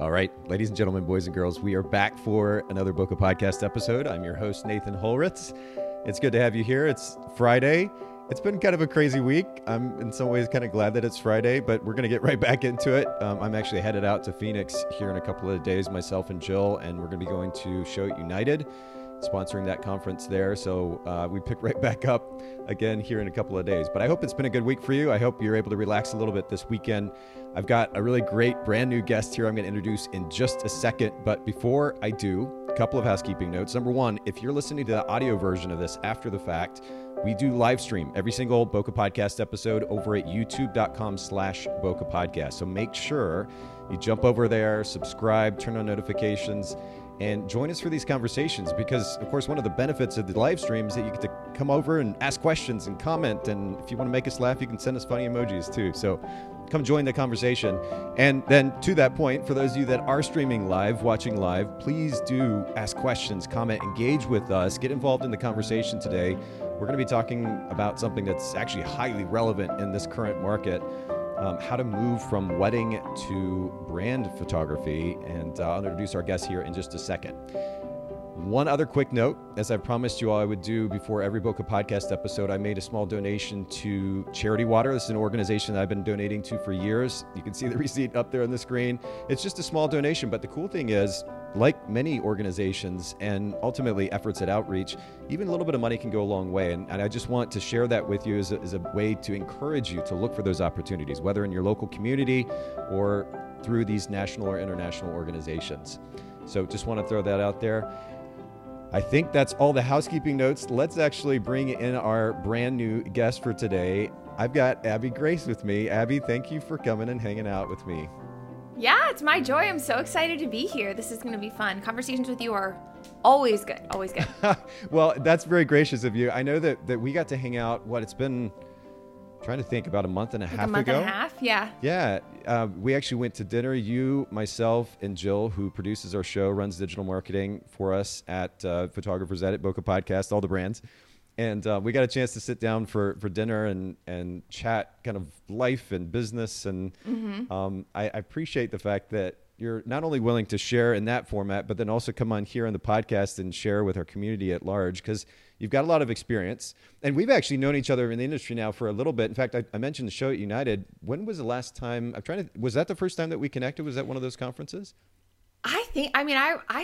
All right, ladies and gentlemen, boys and girls, we are back for another Bokeh Podcast episode. I'm your host, Nathan Holritz. It's good to have you here. It's Friday. It's been kind of a crazy week. I'm in some ways kind of glad that it's Friday, but we're going to get right back into it. I'm actually headed out to Phoenix here in a couple of days, myself and Jill, and we're going to be going to Showit United, sponsoring that conference there. So we pick right back up again here in a couple of days. But I hope it's been a good week for you. I hope you're able to relax a little bit this weekend. I've got a really great brand new guest here I'm going to introduce in just a second. But before I do, a couple of housekeeping notes. Number one, if you're listening to the audio version of this after the fact, we do live stream every single Bokeh Podcast episode over at youtube.com/Bokeh Podcast. So make sure you jump over there, subscribe, turn on notifications, and join us for these conversations. Because, of course, one of the benefits of the live stream is that you get to come over and ask questions and comment. And if you want to make us laugh, you can send us funny emojis too. So come join the conversation. And then to that point, for those of you that are streaming live, watching live, please do ask questions, comment, engage with us, get involved in the conversation today. We're going to be talking about something that's actually highly relevant in this current market, how to move from wedding to brand photography. And I'll introduce our guest here in just a second. One other quick note, as I promised you all I would do before every Bokeh Podcast episode, I made a small donation to Charity Water. This is an organization that I've been donating to for years. You can see the receipt up there on the screen. It's just a small donation, but the cool thing is, like many organizations and ultimately efforts at outreach, even a little bit of money can go a long way. And I just want to share that with you as a way to encourage you to look for those opportunities, whether in your local community or through these national or international organizations. So just want to throw that out there. I think that's all the housekeeping notes. Let's actually bring in our brand new guest for today. I've got Abby Grace with me. Abby, thank you for coming and hanging out with me. Yeah, it's my joy. I'm so excited to be here. This is going to be fun. Conversations with you are always good, always good. Well, that's very gracious of you. I know that we got to hang out, it's been, I'm trying to think, about a month and a half ago. Yeah. Yeah. We actually went to dinner. You, myself, and Jill, who produces our show, runs digital marketing for us at Photographers Edit, Bokeh Podcast, all the brands. And we got a chance to sit down for dinner and chat kind of life and business. And I appreciate the fact that you're not only willing to share in that format, but then also come on here on the podcast and share with our community at large, because you've got a lot of experience. And we've actually known each other in the industry now for a little bit. In fact, I mentioned the show at United. When was the last time? Was that the first time that we connected? Was that one of those conferences? I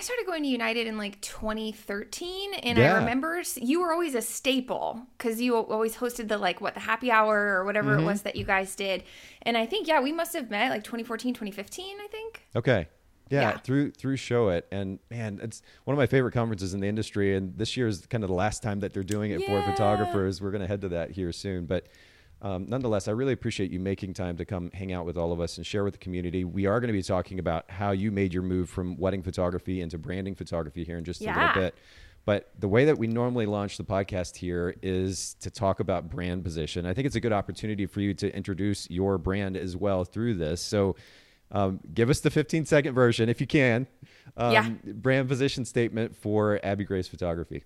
started going to United in like 2013, and yeah. I remember you were always a staple because you always hosted the happy hour or whatever it was that you guys did. And I think, we must have met like 2014, 2015, I think. Okay. Yeah. Through Showit. And man, it's one of my favorite conferences in the industry. And this year is kind of the last time that they're doing it for photographers. We're going to head to that here soon. But nonetheless, I really appreciate you making time to come hang out with all of us and share with the community. We are going to be talking about how you made your move from wedding photography into branding photography here in just a little bit. But the way that we normally launch the podcast here is to talk about brand position. I think it's a good opportunity for you to introduce your brand as well through this. So give us the 15-second version, if you can, brand position statement for Abby Grace Photography.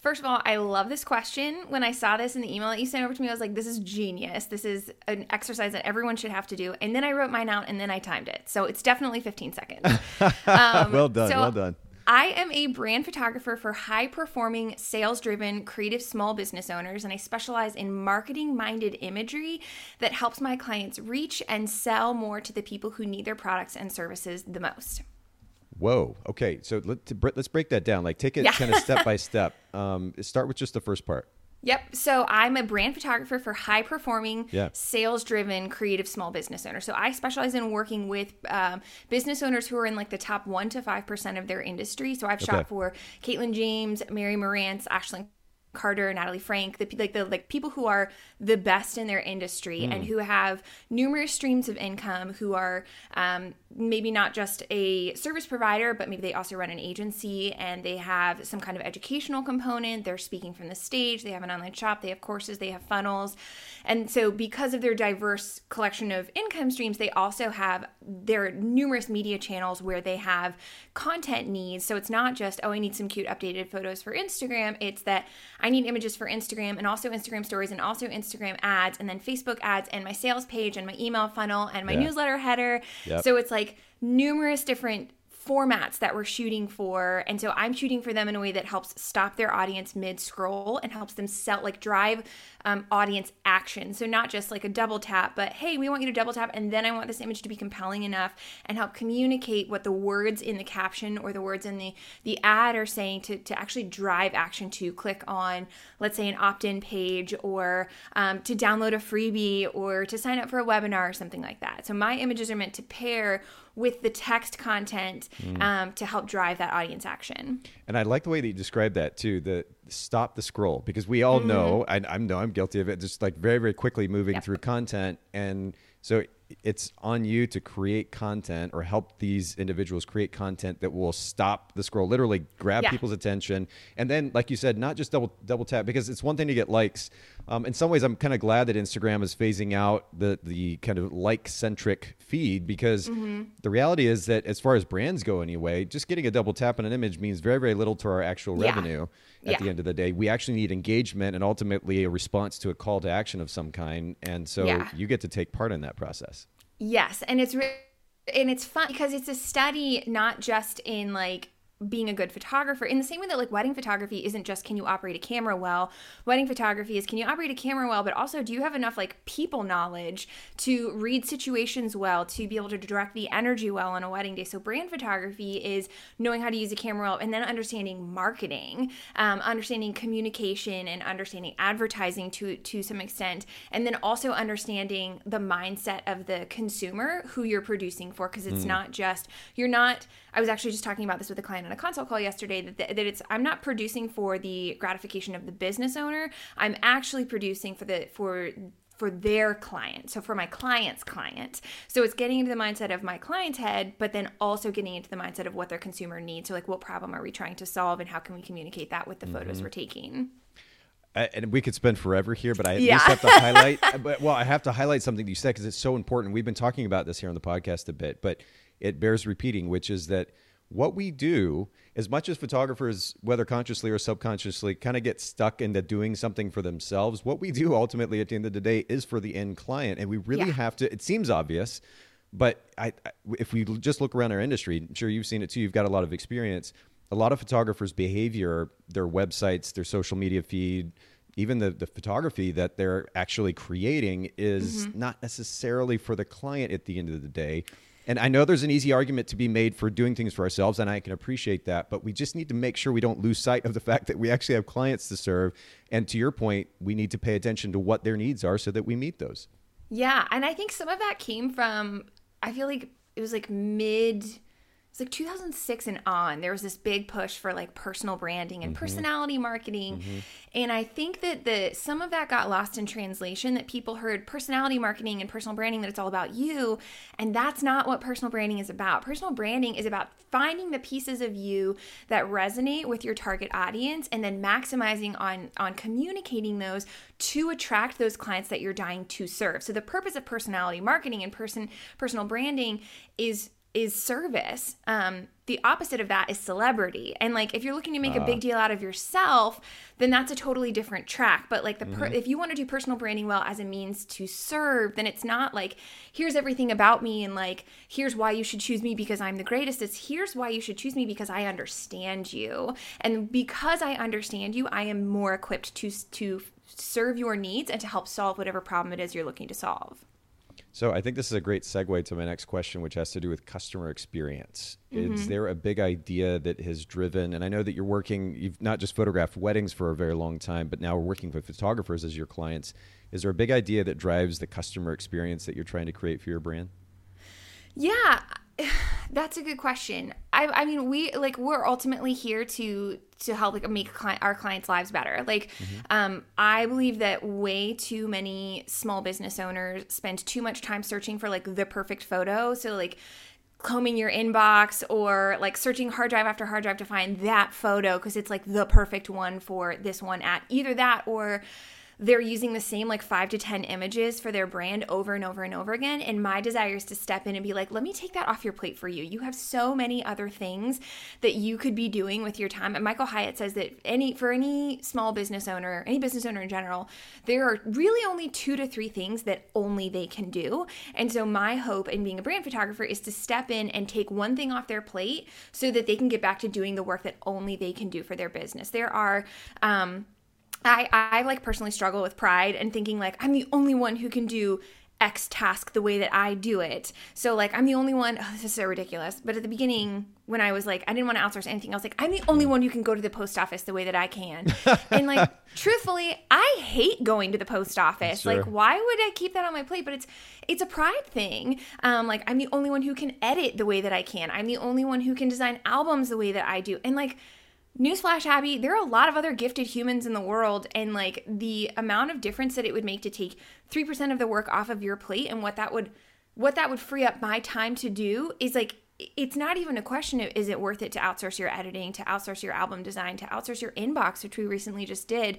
First of all, I love this question. When I saw this in the email that you sent over to me, I was like, this is genius. This is an exercise that everyone should have to do. And then I wrote mine out and then I timed it. So it's definitely 15 seconds. Well done. So well done. I am a brand photographer for high-performing, sales-driven, creative small business owners, and I specialize in marketing-minded imagery that helps my clients reach and sell more to the people who need their products and services the most. Whoa. Okay. So let's break that down. Like take it kind of step by step. Start with just the first part. Yep. So I'm a brand photographer for high-performing, sales-driven, creative small business owners. So I specialize in working with business owners who are in the top 1 to 5% of their industry. So I've shot for Caitlin James, Mary Morantz, Ashlyn Carter, Natalie Frank, the people who are the best in their industry and who have numerous streams of income, who are maybe not just a service provider, but maybe they also run an agency and they have some kind of educational component. They're speaking from the stage. They have an online shop. They have courses. They have funnels. And so because of their diverse collection of income streams, they also have their numerous media channels where they have content needs. So it's not just, I need some cute updated photos for Instagram. It's that I need images for Instagram and also Instagram stories and also Instagram ads and then Facebook ads and my sales page and my email funnel and my newsletter header. Yep. So it's like numerous different formats that we're shooting for. And so I'm shooting for them in a way that helps stop their audience mid-scroll and helps them sell, like drive audience action. So not just like a double tap, but hey, we want you to double tap. And then I want this image to be compelling enough and help communicate what the words in the caption or the words in the ad are saying to actually drive action to click on, let's say, an opt-in page or to download a freebie or to sign up for a webinar or something like that. So my images are meant to pair with the text content to help drive that audience action. And I like the way that you described that too, the stop the scroll, because we all know, I'm guilty of it, just like very, very quickly moving through content. And so it's on you to create content or help these individuals create content that will stop the scroll, literally grab people's attention. And then, like you said, not just double tap, because it's one thing to get likes. In some ways, I'm kind of glad that Instagram is phasing out the kind of like-centric feed, because the reality is that as far as brands go anyway, just getting a double tap on an image means very, very little to our actual revenue at the end of the day. We actually need engagement and ultimately a response to a call to action of some kind. And so you get to take part in that process. Yes. And it's fun because it's a study not just in like being a good photographer, in the same way that like wedding photography isn't just can you operate a camera well. Wedding photography is can you operate a camera well, but also do you have enough like people knowledge to read situations well, to be able to direct the energy well on a wedding day. So brand photography is knowing how to use a camera well and then understanding marketing, understanding communication and understanding advertising to some extent, and then also understanding the mindset of the consumer who you're producing for, because it's not just I was actually just talking about this with a client on a consult call yesterday, that it's I'm not producing for the gratification of the business owner. I'm actually producing for their client. So for my client's client. So it's getting into the mindset of my client's head, but then also getting into the mindset of what their consumer needs. So like, what problem are we trying to solve and how can we communicate that with the photos we're taking? And we could spend forever here, but I at least have to highlight. I have to highlight something that you said because it's so important. We've been talking about this here on the podcast a bit, but it bears repeating, which is that what we do, as much as photographers, whether consciously or subconsciously, kind of get stuck into doing something for themselves, what we do ultimately at the end of the day is for the end client. And we really have to, it seems obvious, but if we just look around our industry, I'm sure you've seen it too, you've got a lot of experience. A lot of photographers' behavior, their websites, their social media feed, even the photography that they're actually creating is not necessarily for the client at the end of the day. And I know there's an easy argument to be made for doing things for ourselves, and I can appreciate that, but we just need to make sure we don't lose sight of the fact that we actually have clients to serve. And to your point, we need to pay attention to what their needs are so that we meet those. Yeah. And I think some of that came from, I feel like it was like it's like 2006 and on, there was this big push for like personal branding and personality marketing. And I think that some of that got lost in translation, that people heard personality marketing and personal branding, that it's all about you. And that's not what personal branding is about. Personal branding is about finding the pieces of you that resonate with your target audience and then maximizing on communicating those to attract those clients that you're dying to serve. So the purpose of personality marketing and personal branding is service. The opposite of that is celebrity. And like, if you're looking to make a big deal out of yourself, then that's a totally different track. But like if you want to do personal branding well as a means to serve, then it's not like, here's everything about me and like, here's why you should choose me because I'm the greatest. It's here's why you should choose me because I understand you. And because I understand you, I am more equipped to serve your needs and to help solve whatever problem it is you're looking to solve. So I think this is a great segue to my next question, which has to do with customer experience. Is there a big idea that has driven, and I know that you've not just photographed weddings for a very long time, but now we're working with photographers as your clients. Is there a big idea that drives the customer experience that you're trying to create for your brand? Yeah, that's a good question. I mean, we're ultimately here to help like make our clients' lives better. Like, I believe that way too many small business owners spend too much time searching for like the perfect photo. So like combing your inbox or like searching hard drive after hard drive to find that photo because it's like the perfect one for this one at either that or they're using the same like 5 to 10 images for their brand over and over and over again. And my desire is to step in and be like, let me take that off your plate for you. You have so many other things that you could be doing with your time. And Michael Hyatt says that for any small business owner, any business owner in general, there are really only 2 to 3 things that only they can do. And so my hope in being a brand photographer is to step in and take one thing off their plate so that they can get back to doing the work that only they can do for their business. There are, I like personally struggle with pride and thinking like I'm the only one who can do X task the way that I do it. So like I'm the only one. Oh, this is so ridiculous. But at the beginning when I was like, I didn't want to outsource anything. I was like, I'm the only one who can go to the post office the way that I can. And like, truthfully, I hate going to the post office. Sure. Like, why would I keep that on my plate? But it's a pride thing. Like I'm the only one who can edit the way that I can. I'm the only one who can design albums the way that I do. And like, newsflash, Abby, there are a lot of other gifted humans in the world, and like the amount of difference that it would make to take 3% of the work off of your plate and what that would free up my time to do is like, it's not even a question of is it worth it to outsource your editing, to outsource your album design, to outsource your inbox, which we recently just did.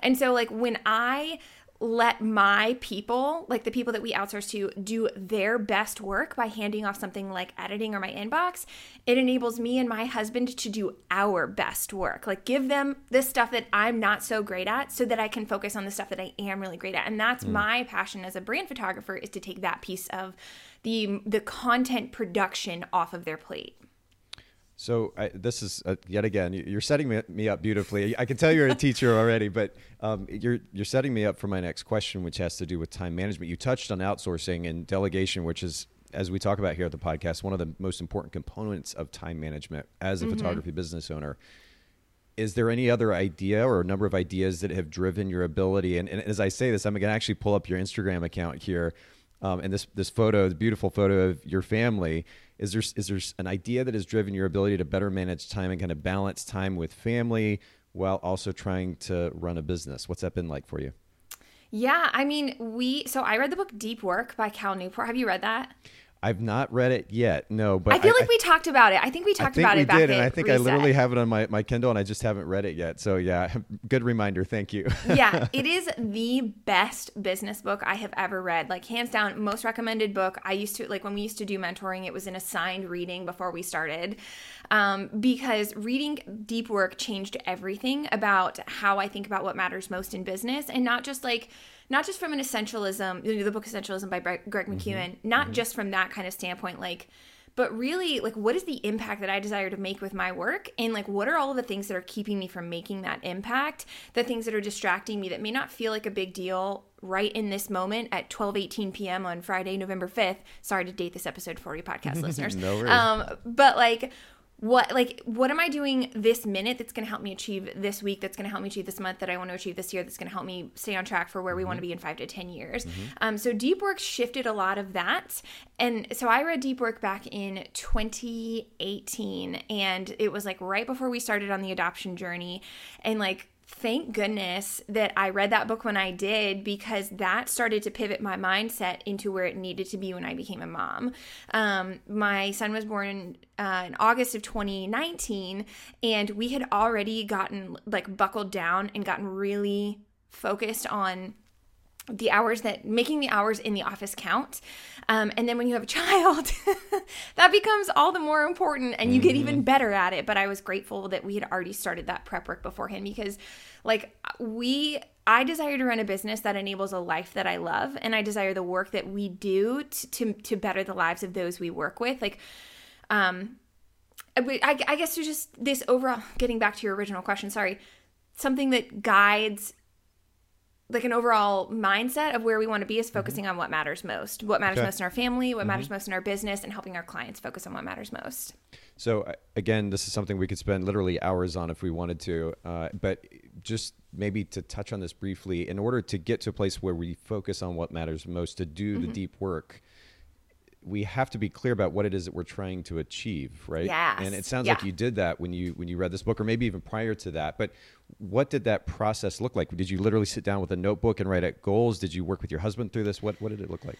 And so like when I let my people, like the people that we outsource to, do their best work by handing off something like editing or my inbox, it enables me and my husband to do our best work. Like give them the stuff that I'm not so great at so that I can focus on the stuff that I am really great at. And that's my passion as a brand photographer, is to take that piece of the content production off of their plate. So this is yet again, you're setting me up beautifully. I can tell you're a teacher already, but you're setting me up for my next question, which has to do with time management. You touched on outsourcing and delegation, which is, as we talk about here at the podcast, one of the most important components of time management as a photography business owner. Is there any other idea or a number of ideas that have driven your ability? And as I say this, I'm going to actually pull up your Instagram account here. And this photo, the beautiful photo of your family, is there an idea that has driven your ability to better manage time and kind of balance time with family while also trying to run a business? What's that been like for you? Yeah, I mean, so I read the book Deep Work by Cal Newport. Have you read that? I've not read it yet, no. But I feel like we talked about it. I think we talked about it back in Reset. I think I literally have it on my Kindle, and I just haven't read it yet. So yeah, good reminder. Thank you. Yeah, it is the best business book I have ever read. Like hands down, most recommended book. I used to, like when we used to do mentoring, it was an assigned reading before we started, because reading Deep Work changed everything about how I think about what matters most in business, and not just from an essentialism, the book Essentialism by Greg McKeown, not just from that kind of standpoint, like, but really, like, what is the impact that I desire to make with my work? And like, what are all of the things that are keeping me from making that impact? The things that are distracting me that may not feel like a big deal right in this moment at 12:18 p.m. on Friday, November 5th. Sorry to date this episode for you podcast listeners. No worries. But like, what am I doing this minute that's going to help me achieve this week, that's going to help me achieve this month, that I want to achieve this year, that's going to help me stay on track for where we want to be in 5 to 10 years. So Deep Work shifted a lot of that. And so I read Deep Work back in 2018, and it was like right before we started on the adoption journey. And like, thank goodness that I read that book when I did, because that started to pivot my mindset into where it needed to be when I became a mom. My son was born in August of 2019, and we had already gotten like buckled down and gotten really focused on the hours that making the hours in the office count. And then when you have a child, that becomes all the more important, and you get even better at it. But I was grateful that we had already started that prep work beforehand, because like I desire to run a business that enables a life that I love. And I desire the work that we do to better the lives of those we work with. Like, I guess there's just this overall, getting back to your original question, sorry, something that guides like an overall mindset of where we want to be is focusing on what matters most in our family, what matters most in our business, and helping our clients focus on what matters most. So again, this is something we could spend literally hours on if we wanted to, but just maybe to touch on this briefly, in order to get to a place where we focus on what matters most, to do the deep work, we have to be clear about what it is that we're trying to achieve, right? Yes. And it sounds like you did that when you read this book, or maybe even prior to that. But what did that process look like? Did you literally sit down with a notebook and write out goals? Did you work with your husband through this? What did it look like?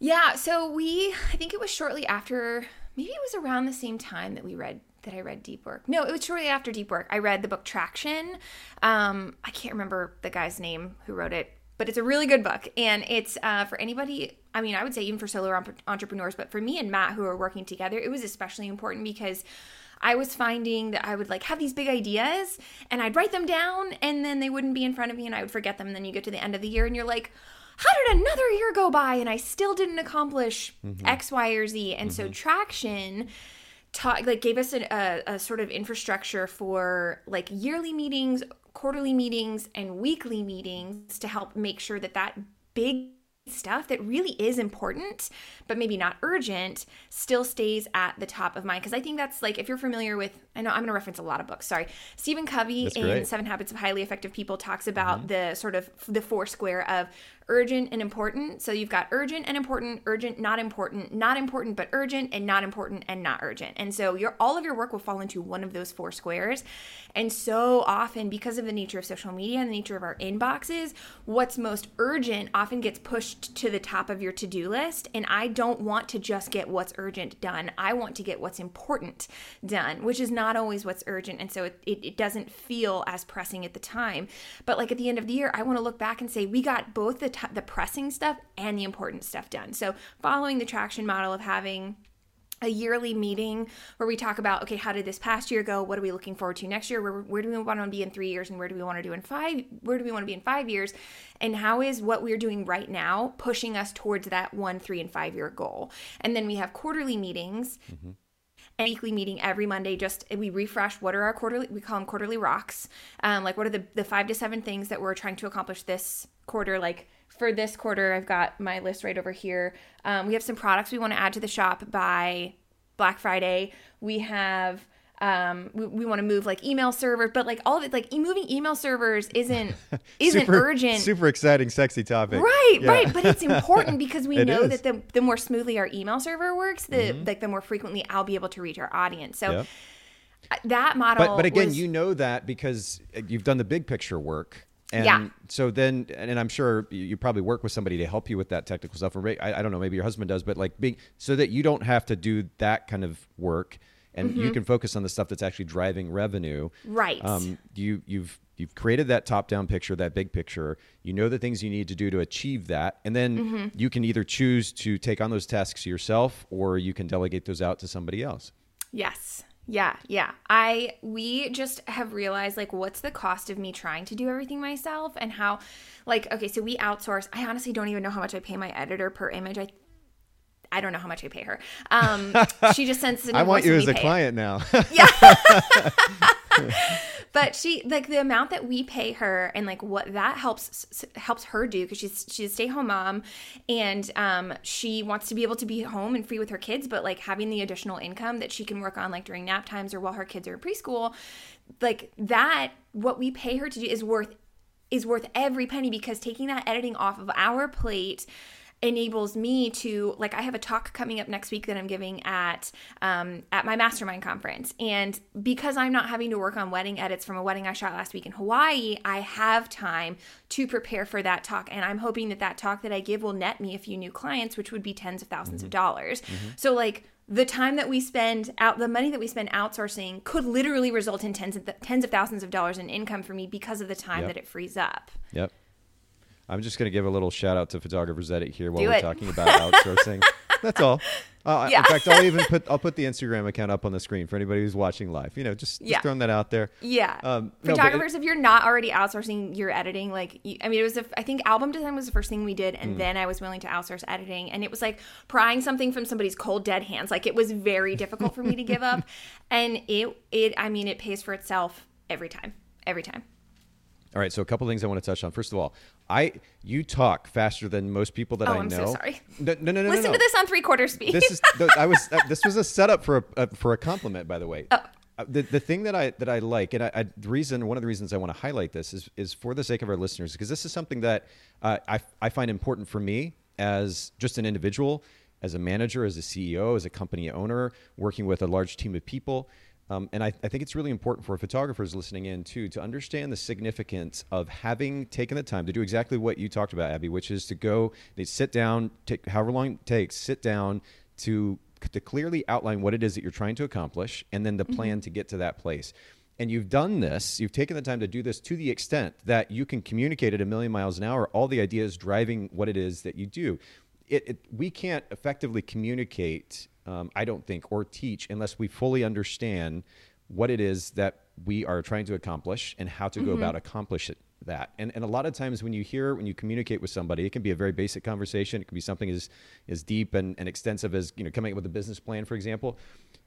Yeah, so I think it was shortly after maybe it was around the same time that I read Deep Work. No, it was shortly after Deep Work. I read the book Traction. I can't remember the guy's name who wrote it, but it's a really good book. And it's for anybody, I mean, I would say even for solo entrepreneurs, but for me and Matt who are working together, it was especially important because I was finding that I would like have these big ideas and I'd write them down and then they wouldn't be in front of me and I would forget them. And then you get to the end of the year and you're like, how did another year go by and I still didn't accomplish X, Y, or Z? And so Traction taught, like, gave us a sort of infrastructure for like yearly meetings, quarterly meetings, and weekly meetings to help make sure that that big stuff that really is important but maybe not urgent still stays at the top of mind. Because I think that's like, if you're familiar with, I know I'm going to reference a lot of books, sorry, Stephen Covey in 7 Habits of Highly Effective People talks about the sort of the four square of urgent and important. So you've got urgent and important, urgent, not important, not important but urgent, and not important and not urgent. And so your all of your work will fall into one of those four squares. And so often, because of the nature of social media and the nature of our inboxes, what's most urgent often gets pushed to the top of your to-do list. And I don't want to just get what's urgent done. I want to get what's important done, which is not always what's urgent. And so it doesn't feel as pressing at the time. But like at the end of the year, I want to look back and say, we got both the pressing stuff and the important stuff done. So following the Traction model of having a yearly meeting where we talk about, okay, how did this past year go? What are we looking forward to next year? Where do we want to be in 3 years? And where do we want to be in 5 years? And how is what we're doing right now pushing us towards that 1, 3, and 5 year goal? And then we have quarterly meetings. And weekly meeting every Monday, just we refresh what are our quarterly, we call them quarterly rocks. Like what are the 5 to 7 things that we're trying to accomplish this quarter? Like for this quarter, I've got my list right over here. We have some products we want to add to the shop by Black Friday. We have we want to move like email server, but like all of it, like moving email servers isn't urgent. Super exciting, sexy topic. Right. But it's important because we know that the more smoothly our email server works, the more frequently I'll be able to reach our audience. So that model. But again, you know that because you've done the big picture work. And so then, and I'm sure you probably work with somebody to help you with that technical stuff. Or I don't know, maybe your husband does, but like being, so that you don't have to do that kind of work. And you can focus on the stuff that's actually driving revenue. Right. You've created that top-down picture, that big picture. You know the things you need to do to achieve that. And then you can either choose to take on those tasks yourself or you can delegate those out to somebody else. Yes. Yeah. We just have realized, like, what's the cost of me trying to do everything myself and how, like, okay, so we outsource. I honestly don't even know how much I pay my editor per image. I don't know how much I pay her. She just sends. I want you as a client now. But she, like, the amount that we pay her and like what that helps her do, because she's a stay-at-home mom and she wants to be able to be home and free with her kids, but like having the additional income that she can work on like during nap times or while her kids are in preschool, like that, what we pay her to do is worth every penny, because taking that editing off of our plate enables me to, like, I have a talk coming up next week that I'm giving at my mastermind conference. And because I'm not having to work on wedding edits from a wedding I shot last week in Hawaii, I have time to prepare for that talk. And I'm hoping that talk that I give will net me a few new clients, which would be tens of thousands of dollars. So like the time that we spend out, the money that we spend outsourcing could literally result in tens of thousands of dollars in income for me because of the time that it frees up. I'm just going to give a little shout out to Photographers Edit here while we're talking about outsourcing. That's all. In fact, I'll put the Instagram account up on the screen for anybody who's watching live. You know, just throwing that out there. Photographers, if you're not already outsourcing your editing, like, I mean, I think album design was the first thing we did, and then I was willing to outsource editing, and it was like prying something from somebody's cold, dead hands. Like, it was very difficult for me to give up, and it pays for itself every time. All right, so a couple things I want to touch on. First of all, you talk faster than most people that I know. Oh, I'm so sorry. No. Listen to this on three-quarter speed. This was a setup for a compliment, by the way. Oh. The thing that I like, and one of the reasons I want to highlight this is for the sake of our listeners, because this is something that I find important for me as just an individual, as a manager, as a CEO, as a company owner, working with a large team of people. And I think it's really important for photographers listening in, too, to understand the significance of having taken the time to do exactly what you talked about, Abby, which is to sit down, take however long it takes, sit down to to clearly outline what it is that you're trying to accomplish and then the plan to get to that place. And you've done this, you've taken the time to do this to the extent that you can communicate at a million miles an hour, all the ideas driving what it is that you do. We can't effectively communicate, I don't think, or teach unless we fully understand what it is that we are trying to accomplish and how to go about accomplishing that. And a lot of times when you communicate with somebody, it can be a very basic conversation. It can be something as deep and extensive as, you know, coming up with a business plan, for example.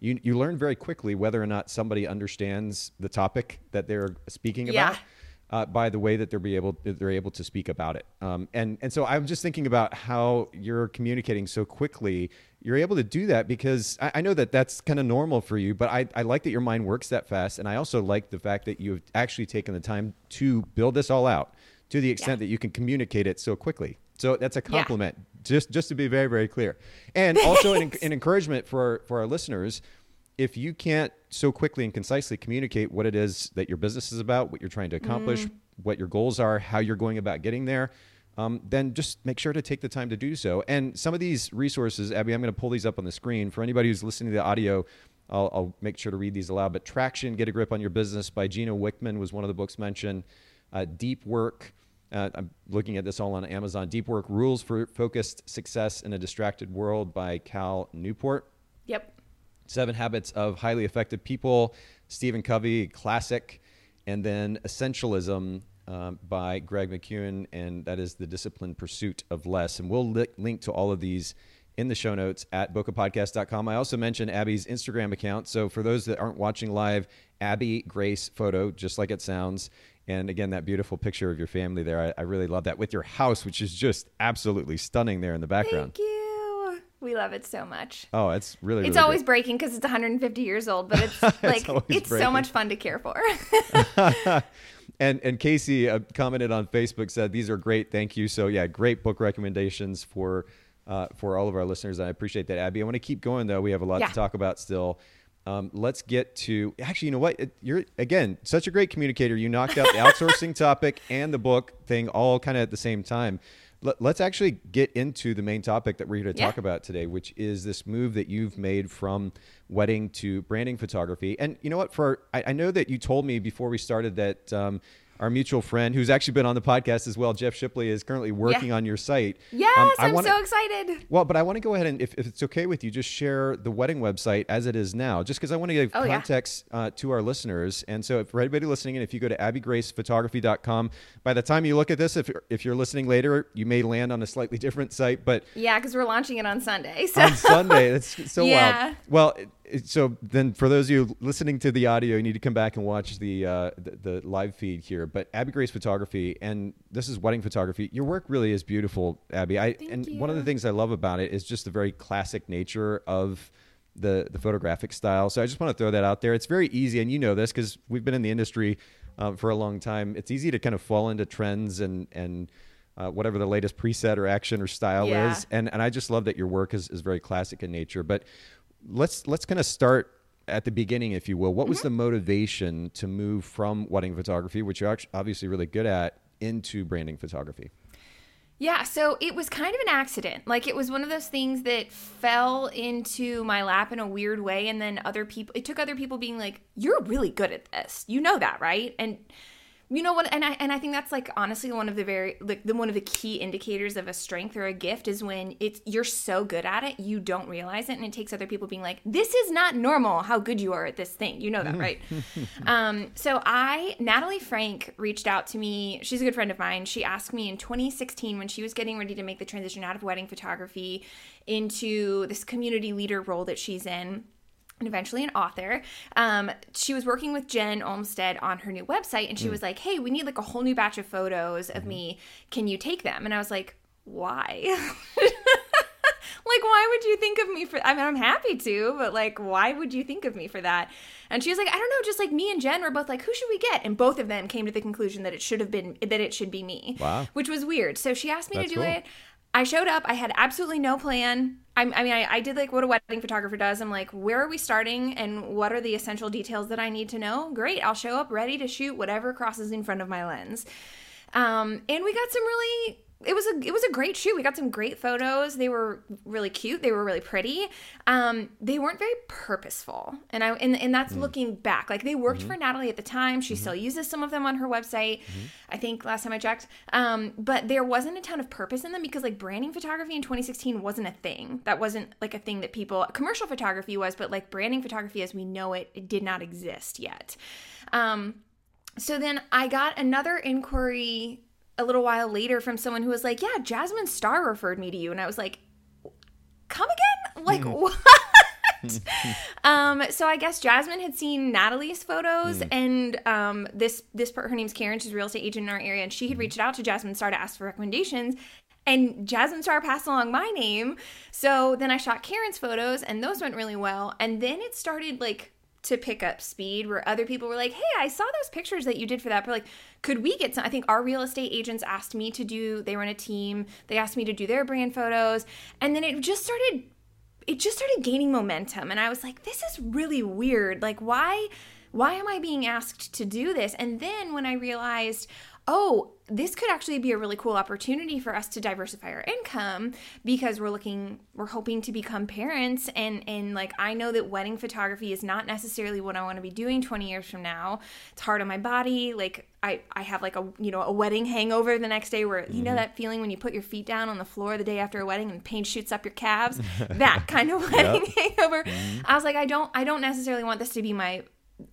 You learn very quickly whether or not somebody understands the topic that they're speaking about by the way that they're able to speak about it. And so I'm just thinking about how you're communicating so quickly. You're able to do that because I know that that's kind of normal for you, but I like that your mind works that fast. And I also like the fact that you've actually taken the time to build this all out to the extent that you can communicate it so quickly. So that's a compliment, just to be very, very clear. And also an encouragement for our listeners. If you can't so quickly and concisely communicate what it is that your business is about, what you're trying to accomplish, what your goals are, how you're going about getting there, then just make sure to take the time to do so. And some of these resources, Abby, I'm going to pull these up on the screen. For anybody who's listening to the audio, I'll make sure to read these aloud. But Traction, Get a Grip on Your Business by Gina Wickman was one of the books mentioned. Deep Work. I'm looking at this all on Amazon. Deep Work, Rules for Focused Success in a Distracted World by Cal Newport. Yep. 7 Habits of Highly Effective People, Stephen Covey, classic. And then Essentialism by Greg McKeown, and that is The Disciplined Pursuit of Less. And we'll link to all of these in the show notes at bokehpodcast.com. I also mentioned Abby's Instagram account. So for those that aren't watching live, Abby Grace Photo, just like it sounds. And again, that beautiful picture of your family there. I really love that with your house, which is just absolutely stunning there in the background. Thank you. We love it so much. Oh, it's really, really always great. Breaking because it's 150 years old, but it's like it's so much fun to care for. And Casey commented on Facebook, said, these are great. Thank you. So yeah, great book recommendations for all of our listeners. I appreciate that, Abby. I want to keep going though. We have a lot to talk about still. Let's get to, actually, you know what? You're, again, such a great communicator. You knocked out the outsourcing topic and the book thing all kind of at the same time. Let's actually get into the main topic that we're here to talk about today, which is this move that you've made from wedding to branding photography. And you know what? I know that you told me before we started that our mutual friend, who's actually been on the podcast as well, Jeff Shipley, is currently working on your site. Yes, I'm so excited. Well, but I want to go ahead and, if it's okay with you, just share the wedding website as it is now, just because I want to give context to our listeners. And so for anybody listening, and if you go to abbygracephotography.com, by the time you look at this, if you're listening later, you may land on a slightly different site. But yeah, because we're launching it on Sunday. So. On Sunday. That's so wild. Well, so then for those of you listening to the audio, you need to come back and watch the live feed here. But Abby Grace Photography, and this is wedding photography. Your work really is beautiful, Abby. Thank you. One of the things I love about it is just the very classic nature of the photographic style. So I just want to throw that out there. It's very easy. And you know this because we've been in the industry for a long time. It's easy to kind of fall into trends and whatever the latest preset or action or style is. And I just love that your work is very classic in nature. But let's kind of start at the beginning, if you will. What was the motivation to move from wedding photography, which you're obviously really good at, into branding photography? Yeah, so it was kind of an accident. Like, it was one of those things that fell into my lap in a weird way, and then it took other people being like, "You're really good at this. You know that, right?" And you know what? And I think that's, like, honestly one of the one of the key indicators of a strength or a gift is when you're so good at it, you don't realize it, and it takes other people being like, "This is not normal how good you are at this thing. You know that, right?" So Natalie Frank reached out to me. She's a good friend of mine. She asked me in 2016 when she was getting ready to make the transition out of wedding photography into this community leader role that she's in, and eventually an author. She was working with Jen Olmstead on her new website, and she was like, "Hey, we need like a whole new batch of photos of me. Can you take them?" And I was like, "Why?" Like, why would you think of me for, I mean, I'm happy to, but like, why would you think of me for that? And she was like, "I don't know, just like me and Jen were both like, who should we get?" And both of them came to the conclusion that it should be me, wow, which was weird. So she asked me to do it. I showed up. I had absolutely no plan. I mean, I did like what a wedding photographer does. I'm like, where are we starting and what are the essential details that I need to know? Great. I'll show up ready to shoot whatever crosses in front of my lens. And we got some really it was a great shoot. We got some great photos. They were really cute. They were really pretty. They weren't very purposeful. And that's looking back. Like, they worked for Natalie at the time. She still uses some of them on her website, I think, last time I checked. But there wasn't a ton of purpose in them because, like, branding photography in 2016 wasn't a thing. That wasn't, like, a thing that people – commercial photography was, but, like, branding photography as we know it did not exist yet. So then I got another inquiry – a little while later from someone who was like, yeah, Jasmine Star referred me to you. And I was like, come again? Like, what? So I guess Jasmine had seen Natalie's photos and this her name's Karen, she's a real estate agent in our area, and she had reached out to Jasmine Star to ask for recommendations. And Jasmine Star passed along my name. So then I shot Karen's photos and those went really well. And then it started like to pick up speed where other people were like, hey, I saw those pictures that you did for that. But like, could we get some? I think our real estate agents asked me to do, they were in a team. They asked me to do their brand photos. And then it just started gaining momentum. And I was like, this is really weird. Like, why am I being asked to do this? And then when I realized, oh, this could actually be a really cool opportunity for us to diversify our income because we're hoping to become parents. And like, I know that wedding photography is not necessarily what I want to be doing 20 years from now. It's hard on my body. Like I have like a wedding hangover the next day where, you know, that feeling when you put your feet down on the floor the day after a wedding and pain shoots up your calves, that kind of wedding hangover. I was like, I don't necessarily want this to be my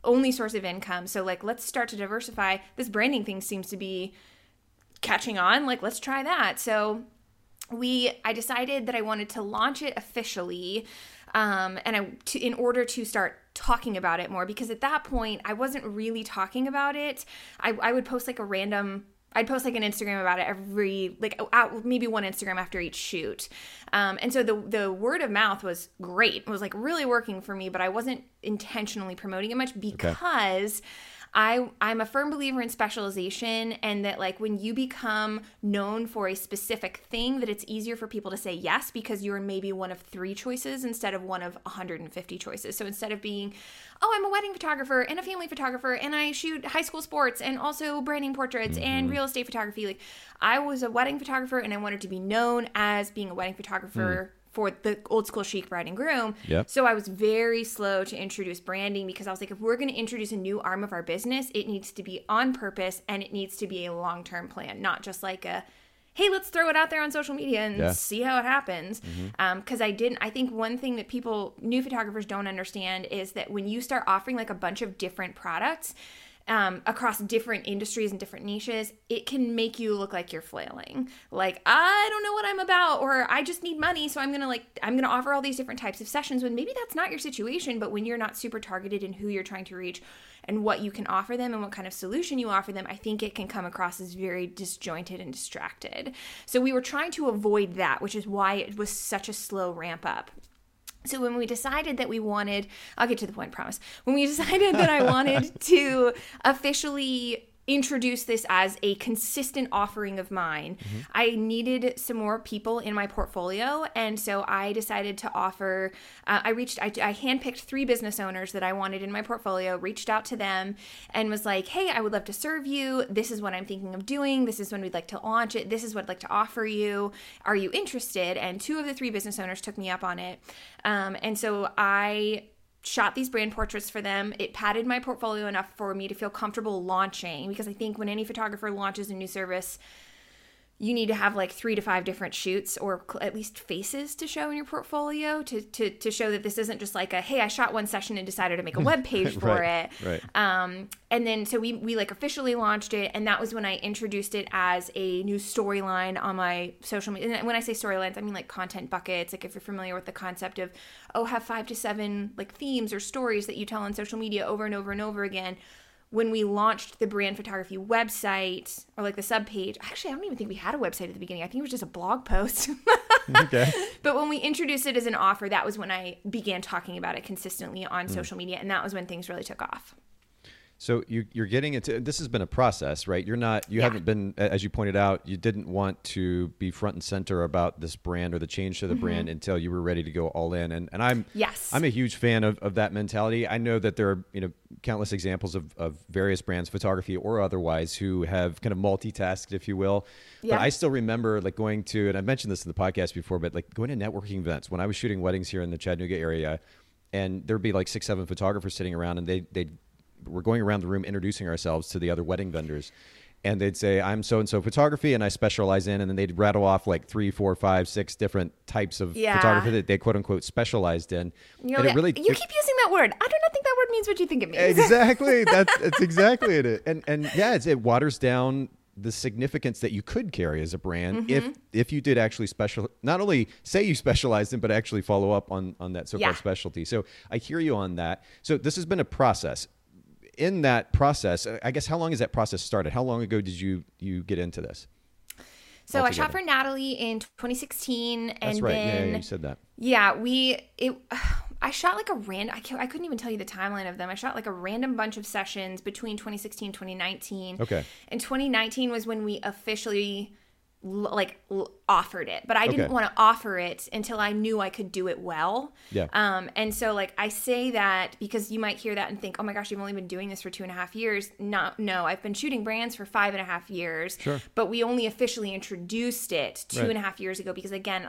only source of income. So like, let's start to diversify. This branding thing seems to be catching on, like, let's try that. So I decided that I wanted to launch it officially, in order to start talking about it more, because at that point I wasn't really talking about it. I would post like an Instagram about it every, like, maybe one Instagram after each shoot. And so the word of mouth was great. It was like really working for me, but I wasn't intentionally promoting it much because I'm a firm believer in specialization, and that like when you become known for a specific thing, that it's easier for people to say yes because you're maybe one of 3 choices instead of one of 150 choices. So instead of being, oh, I'm a wedding photographer and a family photographer and I shoot high school sports and also branding portraits and real estate photography, like I was a wedding photographer and I wanted to be known as being a wedding photographer for the old school chic bride and groom. Yep. So I was very slow to introduce branding because I was like, if we're going to introduce a new arm of our business, it needs to be on purpose and it needs to be a long-term plan, not just like a, hey, let's throw it out there on social media and see how it happens. Because I think one thing that new photographers don't understand is that when you start offering like a bunch of different products across different industries and different niches, it can make you look like you're flailing. Like, I don't know what I'm about, or I just need money, so I'm gonna offer all these different types of sessions when maybe that's not your situation. But when you're not super targeted in who you're trying to reach and what you can offer them and what kind of solution you offer them, I think it can come across as very disjointed and distracted. So we were trying to avoid that, which is why it was such a slow ramp up. So when we decided that we wanted – I'll get to the point, I promise. When we decided that I wanted to officially introduce this as a consistent offering of mine, I needed some more people in my portfolio. And so I decided to offer I handpicked 3 business owners that I wanted in my portfolio, reached out to them and was like, hey, I would love to serve you. This is what I'm thinking of doing. This is when we'd like to launch it. This is what I'd like to offer you. Are you interested? And 2 of the 3 business owners took me up on it. And so I shot these brand portraits for them. It padded my portfolio enough for me to feel comfortable launching, because I think when any photographer launches a new service, you need to have like 3 to 5 different shoots or at least faces to show in your portfolio to show that this isn't just like a, hey, I shot one session and decided to make a web page for it. Right. And then so we like officially launched it, and that was when I introduced it as a new storyline on my social media. And when I say storylines, I mean like content buckets. Like if you're familiar with the concept of, oh, have 5 to 7 like themes or stories that you tell on social media over and over and over again. When we launched the brand photography website, or like the subpage, actually, I don't even think we had a website at the beginning. I think it was just a blog post. Okay. But when we introduced it as an offer, that was when I began talking about it consistently on social media. And that was when things really took off. So you're getting into, this has been a process, right? You're not, you haven't been, as you pointed out, you didn't want to be front and center about this brand or the change to the brand until you were ready to go all in. And I'm a huge fan of that mentality. I know that there are, countless examples of various brands, photography or otherwise, who have kind of multitasked, if you will. Yeah. But I still remember going to, and I mentioned this in the podcast before, but going to networking events when I was shooting weddings here in the Chattanooga area, and there'd be 6-7 photographers sitting around, and we're going around the room introducing ourselves to the other wedding vendors, and they'd say, I'm so-and-so photography and I specialize in, and then they'd rattle off 3, 4, 5, 6 different types of photography that they quote unquote specialized in. You keep using that word. I do not think that word means what you think it means. Exactly. That's exactly it. And it waters down the significance that you could carry as a brand if you did actually not only say you specialized in, but actually follow up on that so-called specialty. So I hear you on that. So this has been a process. In that process, I guess, how long has that process started? How long ago did you get into this? So altogether? I shot for Natalie in 2016, and that's right. Then you said that. Yeah, I shot a random. I couldn't even tell you the timeline of them. I shot a random bunch of sessions between 2016 and 2019. Okay. And 2019 was when we officially offered it, but I didn't want to offer it until I knew I could do it well. Yeah. And so I say that because you might hear that and think, oh my gosh, you've only been doing this for 2.5 years. No, I've been shooting brands for 5.5 years, sure. But we only officially introduced it 2.5 years ago because again,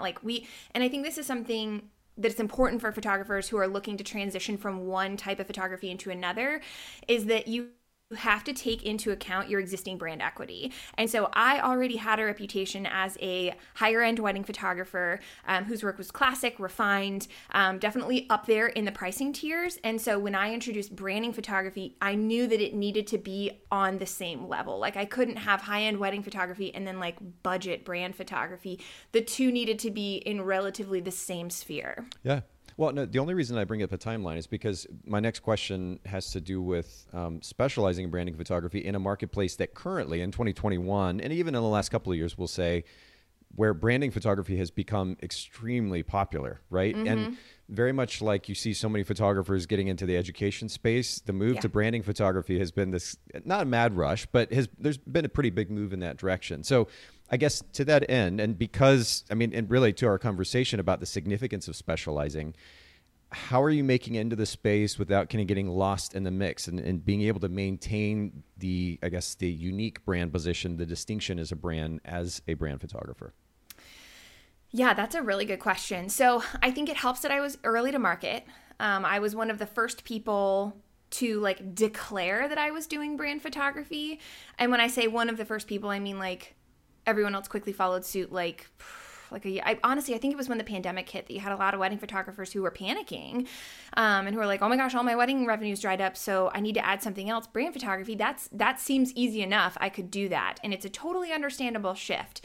and I think this is something that's important for photographers who are looking to transition from one type of photography into another, is that you have to take into account your existing brand equity. And so I already had a reputation as a higher-end wedding photographer whose work was classic, refined, definitely up there in the pricing tiers. And so when I introduced branding photography, I knew that it needed to be on the same level. I couldn't have high-end wedding photography and then budget brand photography. The two needed to be in relatively the same sphere. Yeah. Well, no, the only reason I bring up a timeline is because my next question has to do with specializing in branding photography in a marketplace that currently in 2021, and even in the last couple of years, we'll say, where branding photography has become extremely popular, right? Mm-hmm. And very much you see so many photographers getting into the education space, the move to branding photography has been this, not a mad rush, but there's been a pretty big move in that direction. So I guess to that end, and because, and really to our conversation about the significance of specializing, how are you making into the space without kind of getting lost in the mix and being able to maintain the unique brand position, the distinction as a brand photographer? Yeah, that's a really good question. So I think it helps that I was early to market. I was one of the first people to declare that I was doing brand photography. And when I say one of the first people, I mean everyone else quickly followed suit honestly, I think it was when the pandemic hit that you had a lot of wedding photographers who were panicking and who were oh my gosh, all my wedding revenues dried up, so I need to add something else. Brand photography, that seems easy enough. I could do that. And it's a totally understandable shift.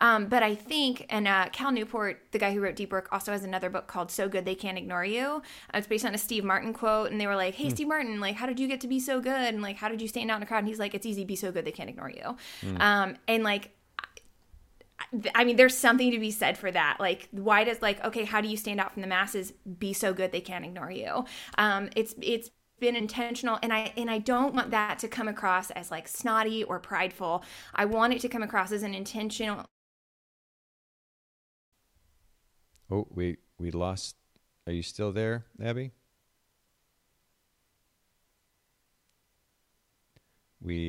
But I think, and Cal Newport, the guy who wrote Deep Work, also has another book called So Good They Can't Ignore You. It's based on a Steve Martin quote, and they were hey, Steve Martin, how did you get to be so good? And how did you stand out in a crowd? And he's it's easy, be so good they can't ignore you. And there's something to be said for that. Why does okay, how do you stand out from the masses? Be so good they can't ignore you. It's been intentional, and I don't want that to come across as snotty or prideful. I want it to come across as an intentional. Oh, we lost. Are you still there, Abby? We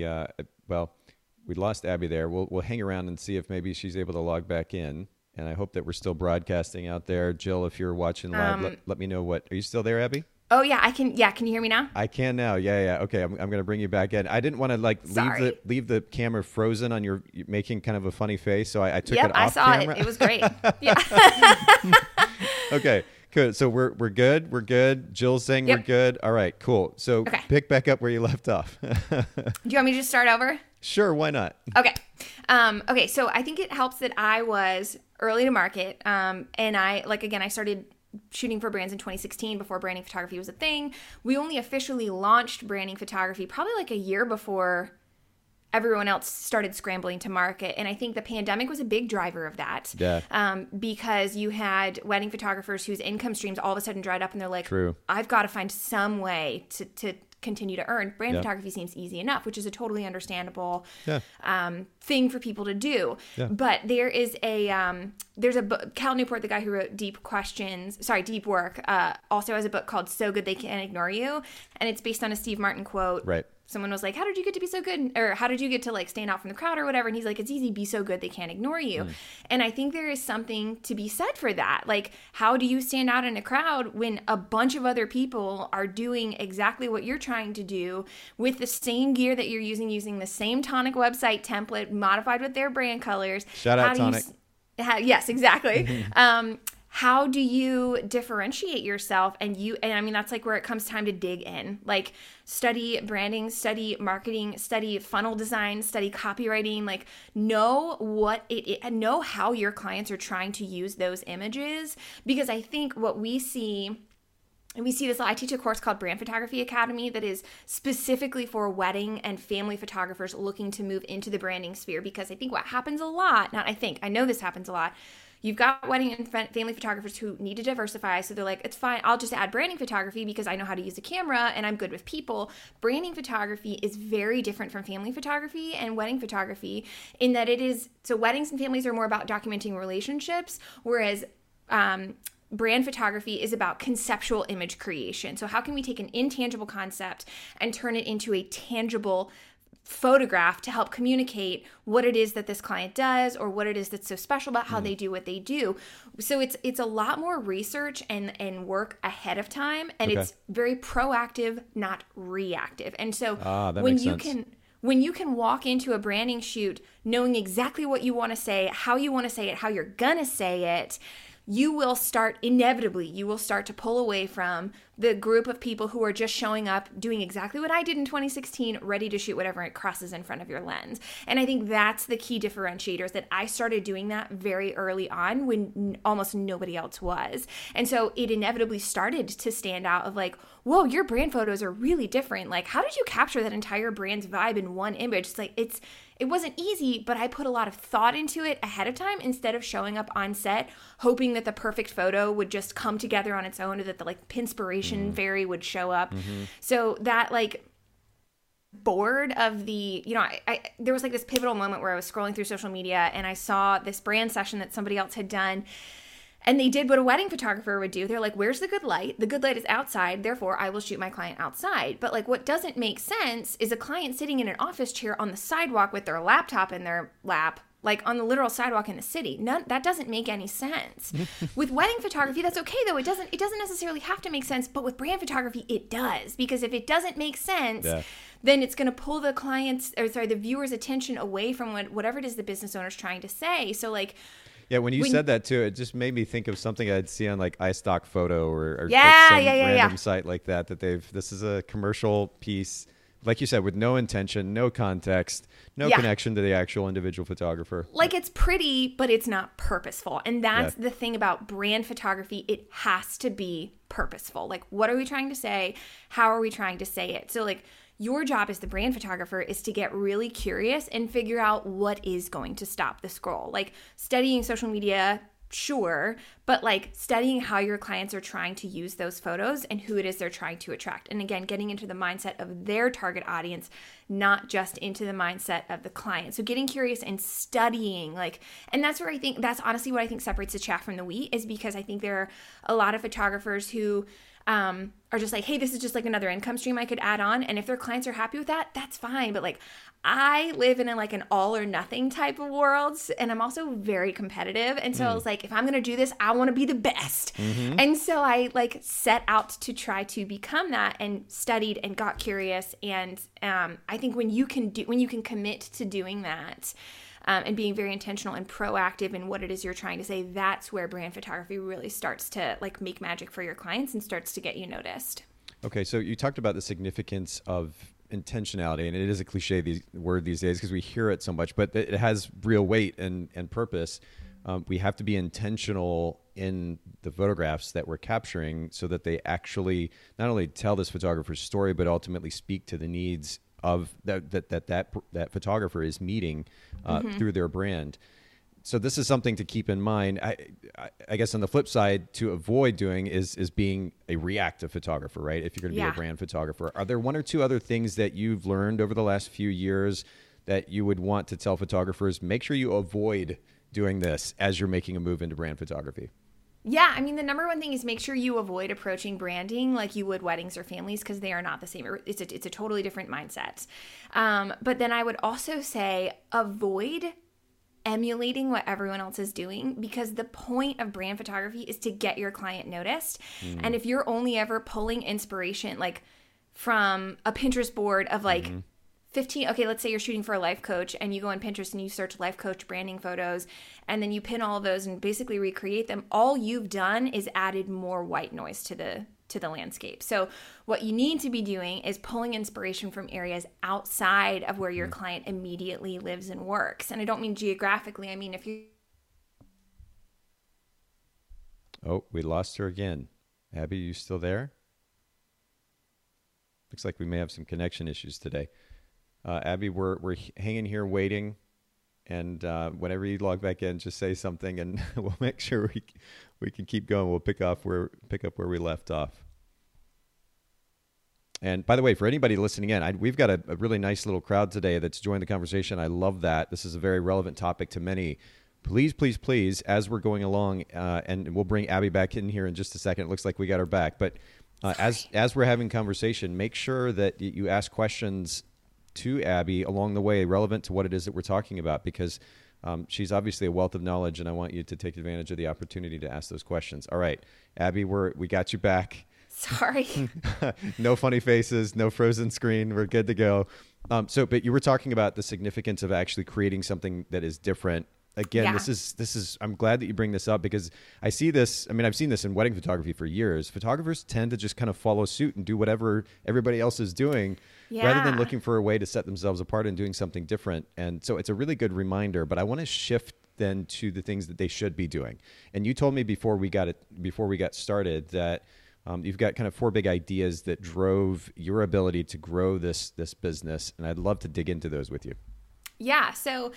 lost Abby there. We'll hang around and see if maybe she's able to log back in. And I hope that we're still broadcasting out there. Jill, if you're watching live, let me know are you still there, Abby? Oh yeah, I can. Yeah, can you hear me now? I can now. Yeah. Okay, I'm gonna bring you back in. I didn't want to leave the camera frozen on your making kind of a funny face, so I took it off camera. Yep, I saw it. It was great. Yeah. Okay, good. So we're good. We're good. Jill's saying we're good. All right, cool. So pick back up where you left off. Do you want me to just start over? Sure, why not? Okay. Okay. So I think it helps that I was early to market, and I I started shooting for brands in 2016 before branding photography was a thing. We only officially launched branding photography probably a year before everyone else started scrambling to market. And I think the pandemic was a big driver of that. Yeah. Because you had wedding photographers whose income streams all of a sudden dried up and they're I've got to find some way to continue to earn. Brand photography seems easy enough, which is a totally understandable thing for people to do. Yeah. But there is a there's a book, Cal Newport, the guy who wrote Deep Work, also has a book called So Good They Can't Ignore You, and it's based on a Steve Martin quote. Right. Someone was like, how did you get to be so good? Or how did you get to like stand out from the crowd or whatever? And he's like, it's easy. Be so good. They can't ignore you. Mm. And I think there is something to be said for that. Like, how do you stand out in a crowd when a bunch of other people are doing exactly what you're trying to do with the same gear that you're using the same Tonic website template modified with their brand colors? Shout out Tonic. Yes, exactly. How do you differentiate yourself? And I mean, that's like where it comes time to dig in, like study branding, study marketing, study funnel design, study copywriting, like know how your clients are trying to use those images. Because I think what we see, and we see this, I teach a course called Brand Photography Academy that is specifically for wedding and family photographers looking to move into the branding sphere. Because I think what happens a lot, I know this happens a lot. You've got wedding and family photographers who need to diversify, so they're like, it's fine, I'll just add branding photography because I know how to use a camera and I'm good with people. Branding photography is very different from family photography and wedding photography in that it is, so weddings and families are more about documenting relationships, whereas brand photography is about conceptual image creation. So how can we take an intangible concept and turn it into a tangible photograph to help communicate what it is that this client does or what it is that's so special about how they do what they do. So it's a lot more research and work ahead of time, and it's very proactive, not reactive. And so when you can walk into a branding shoot knowing exactly what you want to say, how you want to say it, how you're going to say it, you will start to pull away from the group of people who are just showing up, doing exactly what I did in 2016, ready to shoot whatever it crosses in front of your lens. And I think that's the key differentiators, that I started doing that very early on when almost nobody else was. And so it inevitably started to stand out of like, whoa, your brand photos are really different. Like, how did you capture that entire brand's vibe in one image? It's like, it wasn't easy, but I put a lot of thought into it ahead of time instead of showing up on set hoping that the perfect photo would just come together on its own, or that the like pinspiration fairy would show up. Mm-hmm. So that like board of the, you know, I there was like this pivotal moment where I was scrolling through social media and I saw this brand session that somebody else had done. And they did what a wedding photographer would do. They're like, where's the good light? The good light is outside. Therefore, I will shoot my client outside. But like, what doesn't make sense is a client sitting in an office chair on the sidewalk with their laptop in their lap, like on the literal sidewalk in the city. None, that doesn't make any sense. With wedding photography, that's okay though. It doesn't necessarily have to make sense, but with brand photography, it does. Because if it doesn't make sense, then it's going to pull the viewer's attention away from whatever it is the business owner's trying to say. So like, yeah, when you said that too, it just made me think of something I'd see on like iStock Photo or some random site like that. This is a commercial piece, like you said, with no intention, no context, no connection to the actual individual photographer. Like, it's pretty, but it's not purposeful. And that's the thing about brand photography. It has to be purposeful. Like, what are we trying to say? How are we trying to say it? So like, your job as the brand photographer is to get really curious and figure out what is going to stop the scroll. Like, studying social media, sure, but like studying how your clients are trying to use those photos and who it is they're trying to attract. And again, getting into the mindset of their target audience, not just into the mindset of the client. So getting curious and studying, like, and that's where I think, that's honestly what I think separates the chaff from the wheat, is because I think there are a lot of photographers who are just like, hey, this is just like another income stream I could add on. And if their clients are happy with that, that's fine. But like, I live in an all or nothing type of world. And I'm also very competitive. And so I was like, if I'm going to do this, I want to be the best. Mm-hmm. And so I like set out to try to become that, and studied and got curious. And I think when you can commit to doing that, and being very intentional and proactive in what it is you're trying to say, that's where brand photography really starts to like make magic for your clients and starts to get you noticed. Okay, so you talked about the significance of intentionality, and it is a cliche word these days because we hear it so much, but it has real weight and purpose. We have to be intentional in the photographs that we're capturing so that they actually not only tell this photographer's story, but ultimately speak to the needs of that photographer is meeting through their brand. So this is something to keep in mind. I guess on the flip side, to avoid doing is being a reactive photographer, right? If you're going to be a brand photographer, are there one or two other things that you've learned over the last few years that you would want to tell photographers, make sure you avoid doing this as you're making a move into brand photography? Yeah, I mean, the number one thing is make sure you avoid approaching branding like you would weddings or families, because they are not the same. It's a totally different mindset. But then I would also say avoid emulating what everyone else is doing, because the point of brand photography is to get your client noticed. Mm. And if you're only ever pulling inspiration like from a Pinterest board of like 15, okay, let's say you're shooting for a life coach and you go on Pinterest and you search life coach branding photos and then you pin all those and basically recreate them, all you've done is added more white noise to the landscape. So what you need to be doing is pulling inspiration from areas outside of where your client immediately lives and works. And I don't mean geographically. I mean, if you... Oh, we lost her again. Abby, you still there? Looks like we may have some connection issues today. Abby, we're hanging here waiting, and whenever you log back in, just say something, and we'll make sure we can keep going. We'll pick up where we left off. And by the way, for anybody listening in, we've got a really nice little crowd today that's joined the conversation. I love that. This is a very relevant topic to many. Please, please, please, as we're going along, and we'll bring Abby back in here in just a second. It looks like we got her back, but as we're having conversation, make sure that you ask questions to Abby along the way relevant to what it is that we're talking about, because she's obviously a wealth of knowledge, and I want you to take advantage of the opportunity to ask those questions. All right, Abby, we got you back. Sorry. No funny faces, no frozen screen. We're good to go. But you were talking about the significance of actually creating something that is different. Again, this is I'm glad that you bring this up, because I see this. I mean, I've seen this in wedding photography for years. Photographers tend to just kind of follow suit and do whatever everybody else is doing rather than looking for a way to set themselves apart and doing something different. And so it's a really good reminder, but I want to shift then to the things that they should be doing. And you told me before we got started that you've got kind of four big ideas that drove your ability to grow this business. And I'd love to dig into those with you. Yeah. So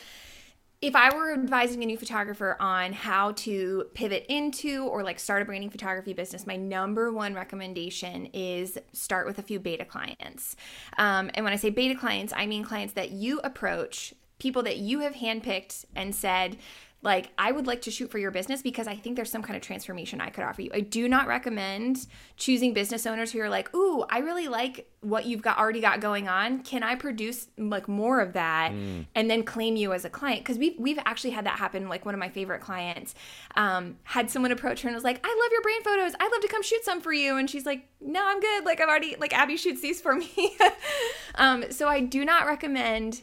if I were advising a new photographer on how to pivot into or like start a branding photography business, my number one recommendation is start with a few beta clients. And when I say beta clients, I mean clients that you approach, people that you have handpicked and said, like, I would like to shoot for your business because I think there's some kind of transformation I could offer you. I do not recommend choosing business owners who are like, ooh, I really like what you've already got going on. Can I produce like more of that and then claim you as a client? Because we've actually had that happen. Like one of my favorite clients had someone approach her and was like, I love your brand photos. I'd love to come shoot some for you. And she's like, no, I'm good. Like I've already, like Abby shoots these for me. So I do not recommend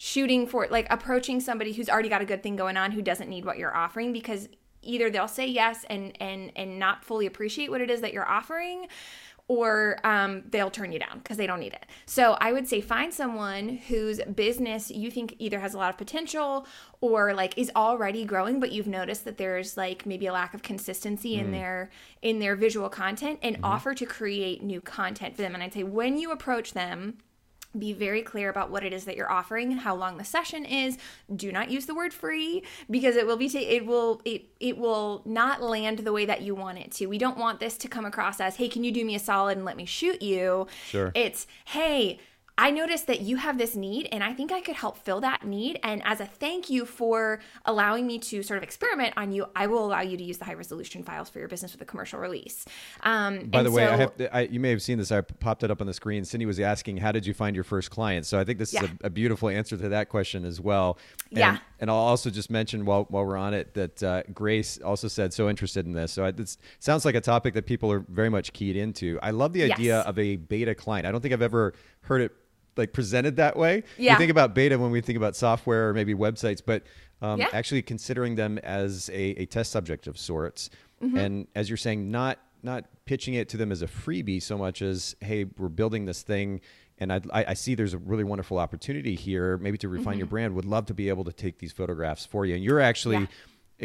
shooting for, like, approaching somebody who's already got a good thing going on, who doesn't need what you're offering, because either they'll say yes and not fully appreciate what it is that you're offering, or they'll turn you down because they don't need it. So I would say find someone whose business you think either has a lot of potential or like is already growing, but you've noticed that there's like maybe a lack of consistency in their visual content, and offer to create new content for them. And I'd say when you approach them, be very clear about what it is that you're offering and how long the session is. Do not use the word free, because it will not land the way that you want it to. We don't want this to come across as, hey, can you do me a solid and let me shoot you? Sure. It's, hey, I noticed that you have this need and I think I could help fill that need. And as a thank you for allowing me to sort of experiment on you, I will allow you to use the high resolution files for your business with a commercial release. By the way, you may have seen this. I popped it up on the screen. Cindy was asking, how did you find your first client? So I think this is a beautiful answer to that question as well. And, and I'll also just mention while we're on it that Grace also said, so interested in this. So this sounds like a topic that people are very much keyed into. I love the idea of a beta client. I don't think I've ever heard it like presented that way. We think about beta when we think about software or maybe websites, but actually considering them as a test subject of sorts. And as you're saying, not pitching it to them as a freebie so much as, hey, we're building this thing and I see there's a really wonderful opportunity here maybe to refine your brand. Would love to be able to take these photographs for you. And you're actually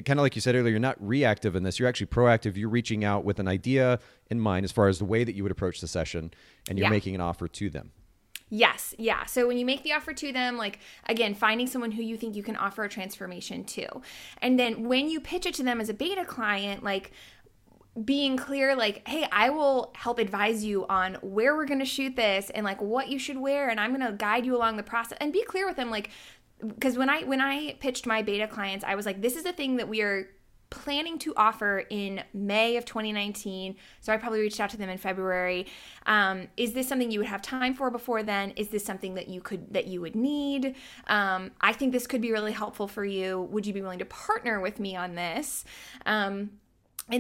kind of like you said earlier, you're not reactive in this. You're actually proactive. You're reaching out with an idea in mind as far as the way that you would approach the session, and you're making an offer to them. Yes. Yeah. So when you make the offer to them, like, again, finding someone who you think you can offer a transformation to. And then when you pitch it to them as a beta client, like, being clear, like, hey, I will help advise you on where we're going to shoot this and, like, what you should wear, and I'm going to guide you along the process. And be clear with them, like, because when I pitched my beta clients, I was like, this is the thing that we are planning to offer in May of 2019. So I probably reached out to them in February. Is this something you would have time for before then? Is this something that you would need? I think this could be really helpful for you. Would you be willing to partner with me on this? And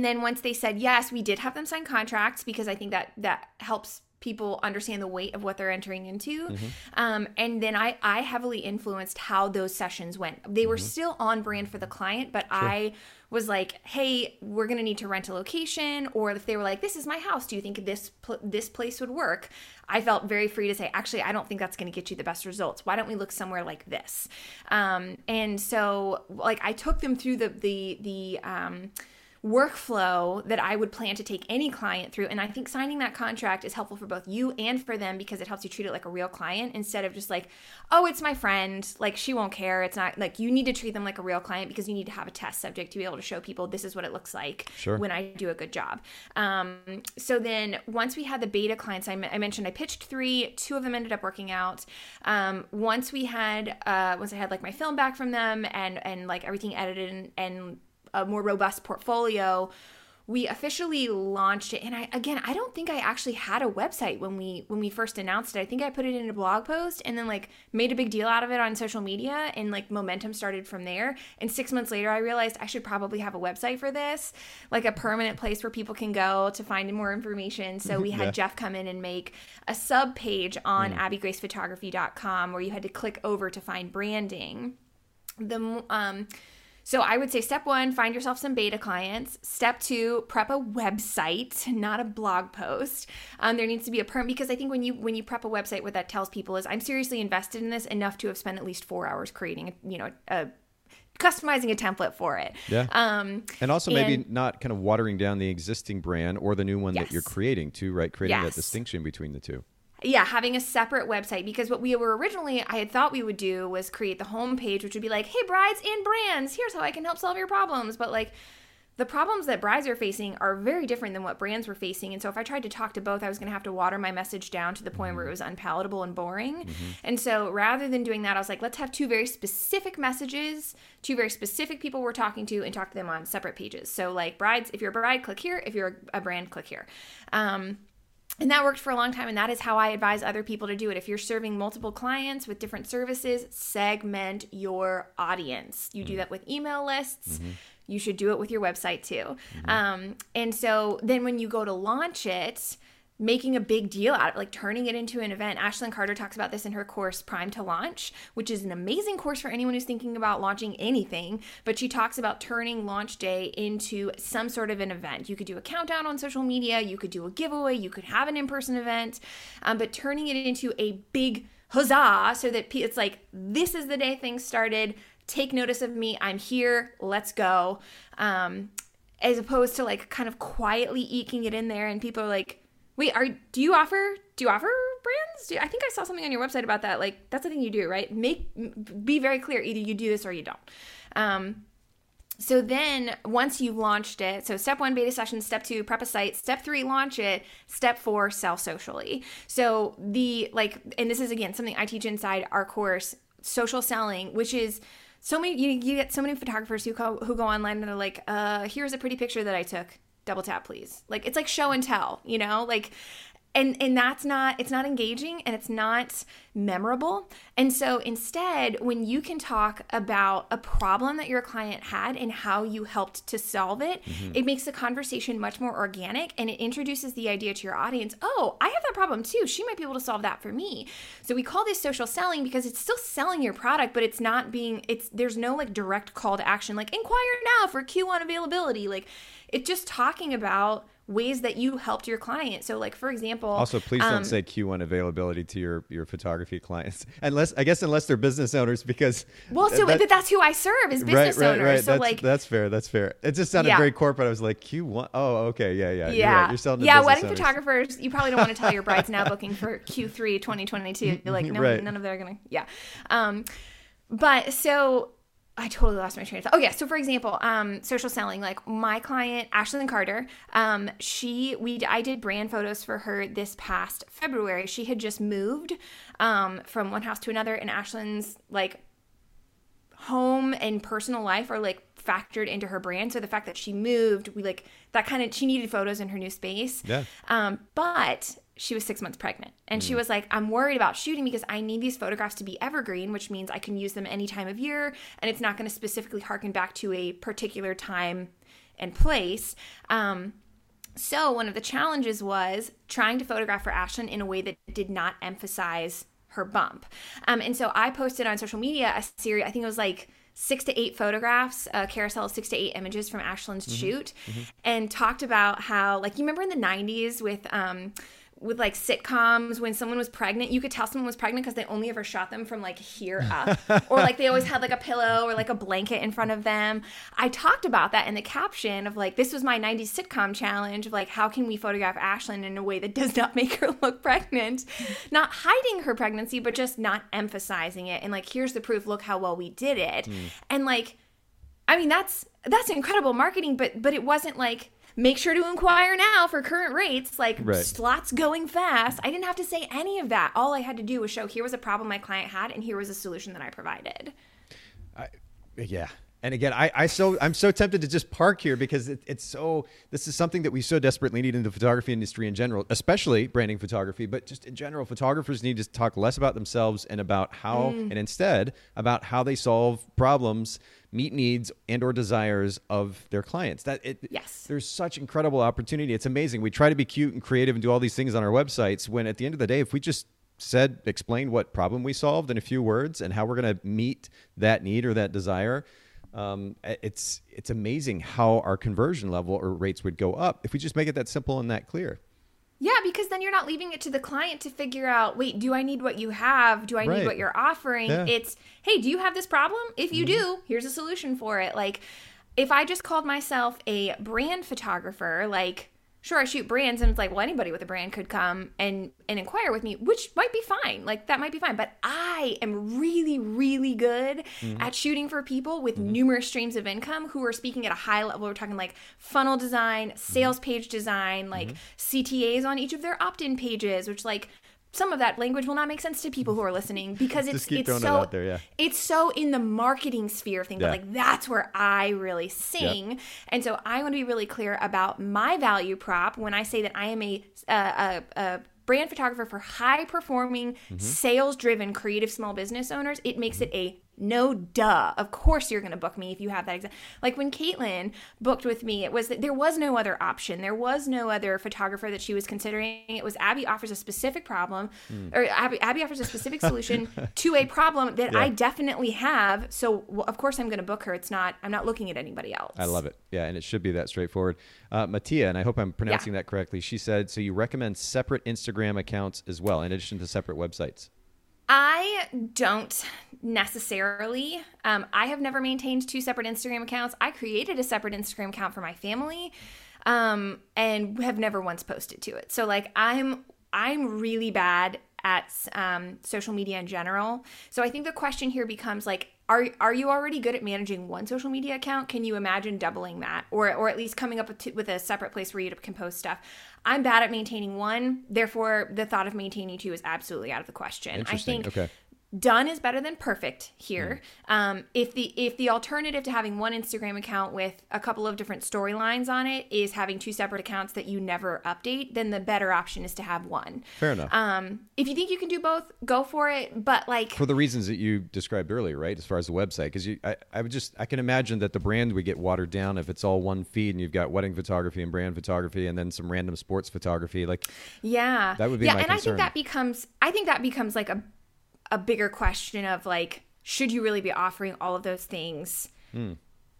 then once they said yes, we did have them sign contracts, because I think that helps people understand the weight of what they're entering into. Mm-hmm. And then I heavily influenced how those sessions went. They were mm-hmm. still on brand for the client, but sure. I was like, hey, we're going to need to rent a location. Or if they were like, this is my house, do you think this place would work? I felt very free to say, actually, I don't think that's going to get you the best results. Why don't we look somewhere like this? And so, like, I took them through the workflow that I would plan to take any client through. And I think signing that contract is helpful for both you and for them, because it helps you treat it like a real client instead of just like, oh, it's my friend, like, she won't care. It's not like, you need to treat them like a real client, because you need to have a test subject to be able to show people this is what it looks like sure. when I do a good job. So then once we had the beta clients, I mentioned I pitched 3, 2 of them ended up working out. Once I had like my film back from them and like everything edited and a more robust portfolio, we officially launched it. And I don't think I actually had a website when we first announced it. I think I put it in a blog post and then, like, made a big deal out of it on social media, and, like, momentum started from there. And 6 months later, I realized I should probably have a website for this, like a permanent place where people can go to find more information. So we had Jeff come in and make a sub page on abbygracephotography.com, where you had to click over to find branding. So I would say step 1, find yourself some beta clients. Step 2, prep a website, not a blog post. There needs to be a perm, because I think when you prep a website, what that tells people is, I'm seriously invested in this enough to have spent at least 4 hours creating, customizing a template for it. Yeah. And also maybe not kind of watering down the existing brand or the new one yes. that you're creating too, right? Creating yes. that distinction between the two. Yeah, having a separate website, because what we were originally, I had thought we would do was create the homepage, which would be like, hey, brides and brands, here's how I can help solve your problems. But, like, the problems that brides are facing are very different than what brands were facing. And so if I tried to talk to both, I was going to have to water my message down to the point where it was unpalatable and boring. Mm-hmm. And so rather than doing that, I was like, let's have 2 very specific messages, 2 very specific people we're talking to, and talk to them on separate pages. So, like, brides, if you're a bride, click here. If you're a brand, click here. And that worked for a long time, and that is how I advise other people to do it. If you're serving multiple clients with different services, segment your audience. You do that with email lists. Mm-hmm. You should do it with your website too. Mm-hmm. And so then when you go to launch it, making a big deal out of it, like turning it into an event. Ashlyn Carter talks about this in her course, Prime to Launch, which is an amazing course for anyone who's thinking about launching anything. But she talks about turning launch day into some sort of an event. You could do a countdown on social media. You could do a giveaway. You could have an in-person event. But turning it into a big huzzah, so that it's like, this is the day things started. Take notice of me. I'm here. Let's go. As opposed to, like, kind of quietly eking it in there, and people are like, wait, do you offer brands? I think I saw something on your website about that. Like, that's the thing you do, right? Be very clear. Either you do this or you don't. So then once you've launched it, so step 1, beta session, step 2, prep a site, step 3, launch it, step 4, sell socially. So and this is, again, something I teach inside our course, social selling, which is, so many, you get so many photographers who go online and they're like, here's a pretty picture that I took. Double tap, please. Like, it's like show and tell, you know, like, and that's not, it's not engaging and it's not memorable. And so instead, when you can talk about a problem that your client had and how you helped to solve it, it makes the conversation much more organic, and it introduces the idea to your audience. Oh, I have that problem too. She might be able to solve that for me. So we call this social selling, because it's still selling your product, but it's not being, there's no, like, direct call to action, like, inquire now for Q1 availability. Like, it's just talking about ways that you helped your client. So like, for example, also please don't say Q1 availability to your photography clients, unless they're business owners, because that's who I serve is business owners. Right. So that's fair. It just sounded very corporate. I was like Q1. Oh, okay. Yeah. You're selling to business wedding owners. Photographers. You probably don't want to tell your brides now booking for Q3, 2022. You're like, no, none of them are going to. Yeah. But so I totally lost my train of thought. Oh, yeah. So, for example, social selling. Like, my client, Ashlyn Carter, I did brand photos for her this past February. She had just moved from one house to another, and Ashlyn's, like, home and personal life are, like, factored into her brand. So, the fact that she moved, she needed photos in her new space. Yeah. But she was 6 months pregnant, and she was like, I'm worried about shooting because I need these photographs to be evergreen, which means I can use them any time of year, and it's not going to specifically harken back to a particular time and place. So one of the challenges was trying to photograph for Ashlyn in a way that did not emphasize her bump. And so I posted on social media a series, I think it was like 6 to 8 photographs, a carousel of 6 to 8 images from Ashlyn's shoot, and talked about how, like, you remember in the 90s with like sitcoms, when someone was pregnant, you could tell someone was pregnant because they only ever shot them from like here up, or like they always had like a pillow or like a blanket in front of them. I talked about that in the caption of like, this was my 90s sitcom challenge of like, how can we photograph Ashlyn in a way that does not make her look pregnant, not hiding her pregnancy, but just not emphasizing it. And like, here's the proof, look how well we did it. And like, I mean, that's incredible marketing, but it wasn't like, make sure to inquire now for current rates, like slots going fast. I didn't have to say any of that. All I had to do was show, here was a problem my client had, and here was a solution that I provided. And again, I'm so tempted to just park here because this is something that we so desperately need in the photography industry in general, especially branding photography, but just in general, photographers need to talk less about themselves and about how, and instead about how they solve problems, meet needs and or desires of their clients. There's such incredible opportunity. It's amazing. We try to be cute and creative and do all these things on our websites, when at the end of the day, if we just explained what problem we solved in a few words and how we're going to meet that need or that desire, it's amazing how our conversion level or rates would go up if we just make it that simple and that clear. Yeah, because then you're not leaving it to the client to figure out, wait, do I need what you have? Do I need what you're offering? Yeah. It's, hey, do you have this problem? If you do, here's a solution for it. Like, if I just called myself a brand photographer, like, sure, I shoot brands, and it's like, well, anybody with a brand could come and inquire with me, which might be fine. Like, that might be fine. But I am really, really good at shooting for people with numerous streams of income who are speaking at a high level. We're talking like funnel design, sales page design, like CTAs on each of their opt-in pages, which like some of that language will not make sense to people who are listening because it's so in the marketing sphere of things. Yeah. But like, that's where I really sing. Yep. And so I want to be really clear about my value prop when I say that I am a brand photographer for high-performing, sales-driven, creative small business owners. It makes it a no-duh. Of course you're going to book me if you have that. Like when Caitlin booked with me, there was no other option. There was no other photographer that she was considering. It was Abby offers a specific problem, or Abby offers a specific solution to a problem that I definitely have. So, of course, I'm going to book her. I'm not looking at anybody else. I love it. Yeah, and it should be that straightforward. Mattia, and I hope I'm pronouncing that correctly, she said, so you recommend separate Instagram accounts as well, in addition to separate websites? I don't necessarily. I have never maintained two separate Instagram accounts. I created a separate Instagram account for my family, and have never once posted to it. So like, I'm really bad at social media in general. So I think the question here becomes like, are you already good at managing one social media account? Can you imagine doubling that, or at least coming up with a separate place where you can post stuff? I'm bad at maintaining one. Therefore, the thought of maintaining two is absolutely out of the question. Interesting. I think done is better than perfect here. If the alternative to having one Instagram account with a couple of different storylines on it is having two separate accounts that you never update, then the better option is to have one. Fair enough. If you think you can do both, go for it. But like, for the reasons that you described earlier, right? As far as the website, because I can imagine that the brand would get watered down if it's all one feed and you've got wedding photography and brand photography and then some random sports photography. Like, yeah, that would be my concern. I think that becomes like a bigger question of like, should you really be offering all of those things in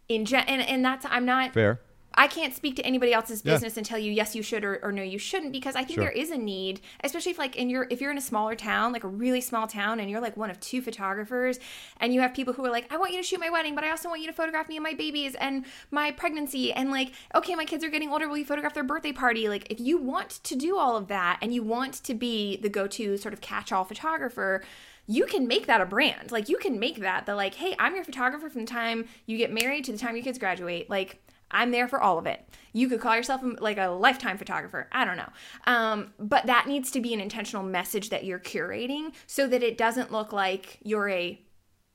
and that's, I'm not fair. I can't speak to anybody else's business and tell you, yes, you should or no, you shouldn't, because I think there is a need, especially if like if you're in a smaller town, like a really small town, and you're like one of two photographers, and you have people who are like, I want you to shoot my wedding, but I also want you to photograph me and my babies and my pregnancy, and like, okay, my kids are getting older, will you photograph their birthday party? Like, if you want to do all of that and you want to be the go-to sort of catch-all photographer, you can make that a brand. Like, you can make that the like, hey, I'm your photographer from the time you get married to the time your kids graduate. Like, I'm there for all of it. You could call yourself like a lifetime photographer. I don't know. But that needs to be an intentional message that you're curating so that it doesn't look like you're a,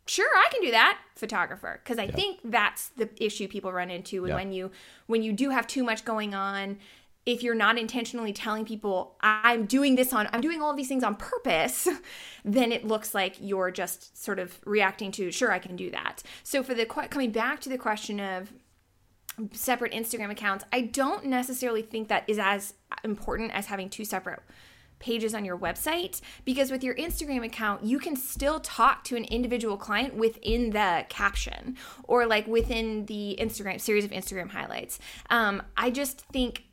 sure, I can do that photographer. Because I think that's the issue people run into when you do have too much going on. If you're not intentionally telling people, I'm doing all of these things on purpose, then it looks like you're just sort of reacting to, sure, I can do that. So coming back to the question of separate Instagram accounts, I don't necessarily think that is as important as having two separate pages on your website, because with your Instagram account, you can still talk to an individual client within the caption or like within the Instagram series of Instagram highlights. I just think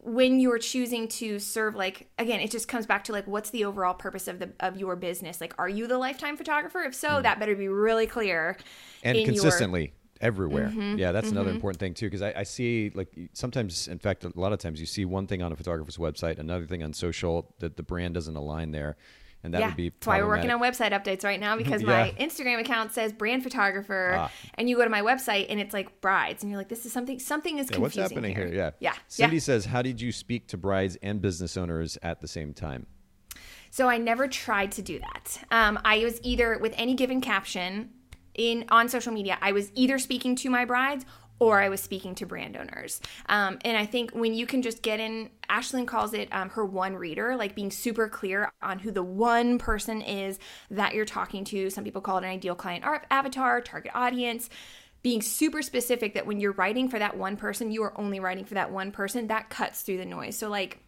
when you're choosing to serve, like, again, it just comes back to like, what's the overall purpose of your business? Like, are you the lifetime photographer? If so, that better be really clear and consistently everywhere. Mm-hmm. Yeah, that's another important thing too, because I see, like, sometimes, in fact, a lot of times you see one thing on a photographer's website, another thing on social, that the brand doesn't align there. And that would be that's why we're working on website updates right now, because my Instagram account says brand photographer, and you go to my website and it's like brides, and you're like, this is something is confusing. What's happening here? Yeah. Cindy says, how did you speak to brides and business owners at the same time? So I never tried to do that. I was either with any given caption on social media, I was either speaking to my brides or I was speaking to brand owners. And I think when you can just get in, Ashlyn calls it her one reader, like being super clear on who the one person is that you're talking to. Some people call it an ideal client avatar, target audience. Being super specific that when you're writing for that one person, you are only writing for that one person, that cuts through the noise. So like,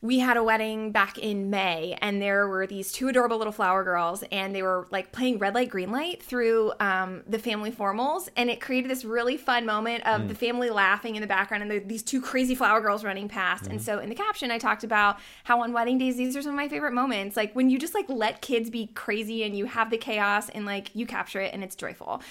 we had a wedding back in May, and there were these two adorable little flower girls, and they were like playing red light, green light through the family formals, and it created this really fun moment of the family laughing in the background and these two crazy flower girls running past. And so in the caption, I talked about how on wedding days, these are some of my favorite moments. Like when you just like let kids be crazy and you have the chaos and like you capture it and it's joyful.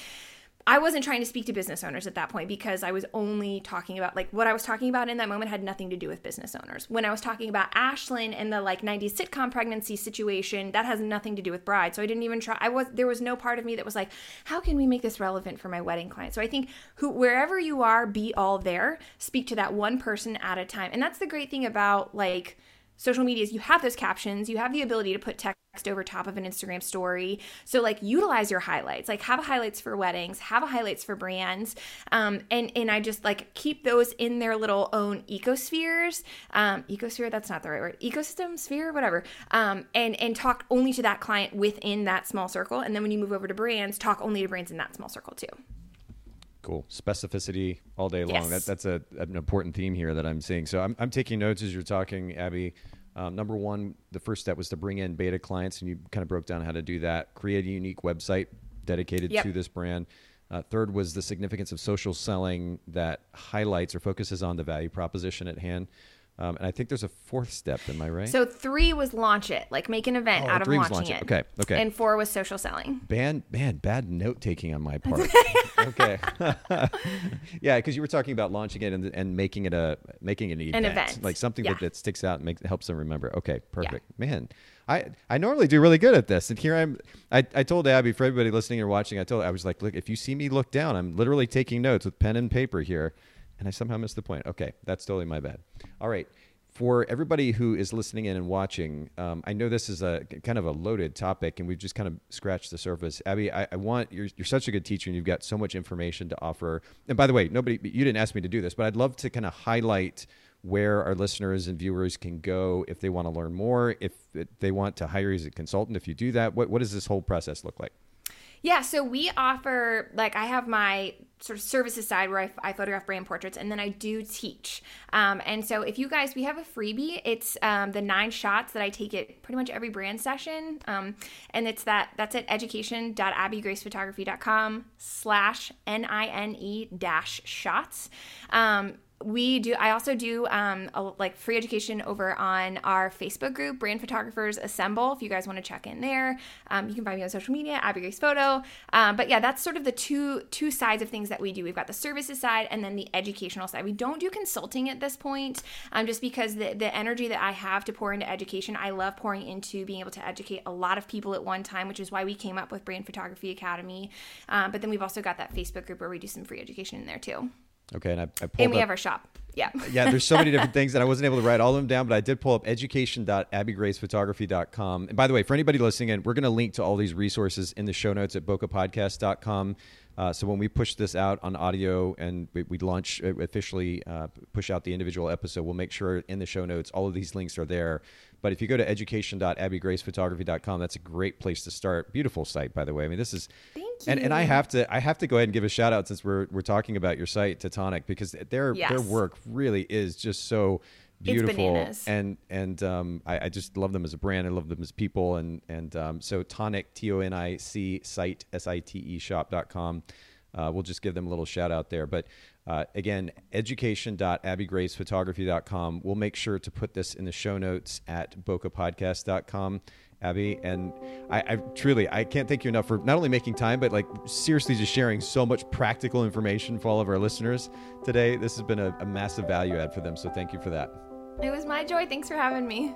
I wasn't trying to speak to business owners at that point, because I was only talking about, like, what I was talking about in that moment had nothing to do with business owners. When I was talking about Ashlyn and the like 90s sitcom pregnancy situation, that has nothing to do with brides. So I didn't even try. There was no part of me that was like, how can we make this relevant for my wedding client? So I think wherever you are, be all there, speak to that one person at a time. And that's the great thing about like social media is you have those captions, you have the ability to put text over top of an Instagram story. So like utilize your highlights, like have a highlights for weddings, have a highlights for brands. And I just like keep those in their little own ecospheres, that's not the right word, ecosystem, sphere, whatever. And talk only to that client within that small circle. And then when you move over to brands, talk only to brands in that small circle too. Cool. Specificity all day long. Yes. That's an important theme here that I'm seeing. So I'm taking notes as you're talking, Abby. Number one, the first step was to bring in beta clients, and you kind of broke down how to do that. Create a unique website dedicated to this brand. Third was the significance of social selling that highlights or focuses on the value proposition at hand. And I think there's a fourth step. Am I right? So 3 was launch it, like make an event out of launching it. Okay. And 4 was social selling. Man, bad note taking on my part. Okay. Yeah, because you were talking about launching it and making it an event. Like something that sticks out and helps them remember. Okay, perfect. Yeah. Man, I normally do really good at this, and here I told Abby, for everybody listening or watching, I was like, look, if you see me look down, I'm literally taking notes with pen and paper here. And I somehow missed the point. Okay, that's totally my bad. All right. For everybody who is listening in and watching, I know this is a kind of a loaded topic, and we've just kind of scratched the surface. Abby, you're such a good teacher, and you've got so much information to offer. And by the way, you didn't ask me to do this, but I'd love to kind of highlight where our listeners and viewers can go if they want to learn more, if they want to hire you as a consultant. If you do that, what does this whole process look like? Yeah, so we offer, like, I have my sort of services side where I photograph brand portraits, and then I do teach. And so if you guys, we have a freebie. It's the 9 shots that I take at pretty much every brand session. And it's that's at education.abbygracephotography.com/NINE-shots. I also do free education over on our Facebook group, Brand Photographers Assemble. If you guys want to check in there, you can find me on social media, Abby Grace Photo. But yeah, that's sort of the two sides of things that we do. We've got the services side and then the educational side. We don't do consulting at this point, just because the energy that I have to pour into education, I love pouring into being able to educate a lot of people at one time, which is why we came up with Brand Photography Academy. But then we've also got that Facebook group where we do some free education in there too. Okay, and I pulled up. And we have our shop. Yeah. Yeah, there's so many different things, and I wasn't able to write all of them down, but I did pull up education.abbygracephotography.com. And by the way, for anybody listening in, we're going to link to all these resources in the show notes at bokehpodcast.com. So when we push this out on audio and we launch officially, push out the individual episode, we'll make sure in the show notes all of these links are there. But if you go to education.abbygracephotography.com, that's a great place to start. Beautiful site, by the way. I mean, this is and I have to go ahead and give a shout out, since we're talking about your site, to Tonic, because their work really is just so beautiful, and I just love them as a brand. I love them as people, and so Tonic, Tonic site, site shop.com. We'll just give them a little shout out there. But again, education.abbygracephotography.com. We'll make sure to put this in the show notes at bokehpodcast.com. Abby, and I truly, I can't thank you enough for not only making time, but like seriously just sharing so much practical information for all of our listeners today. This has been a massive value add for them. So thank you for that. It was my joy. Thanks for having me.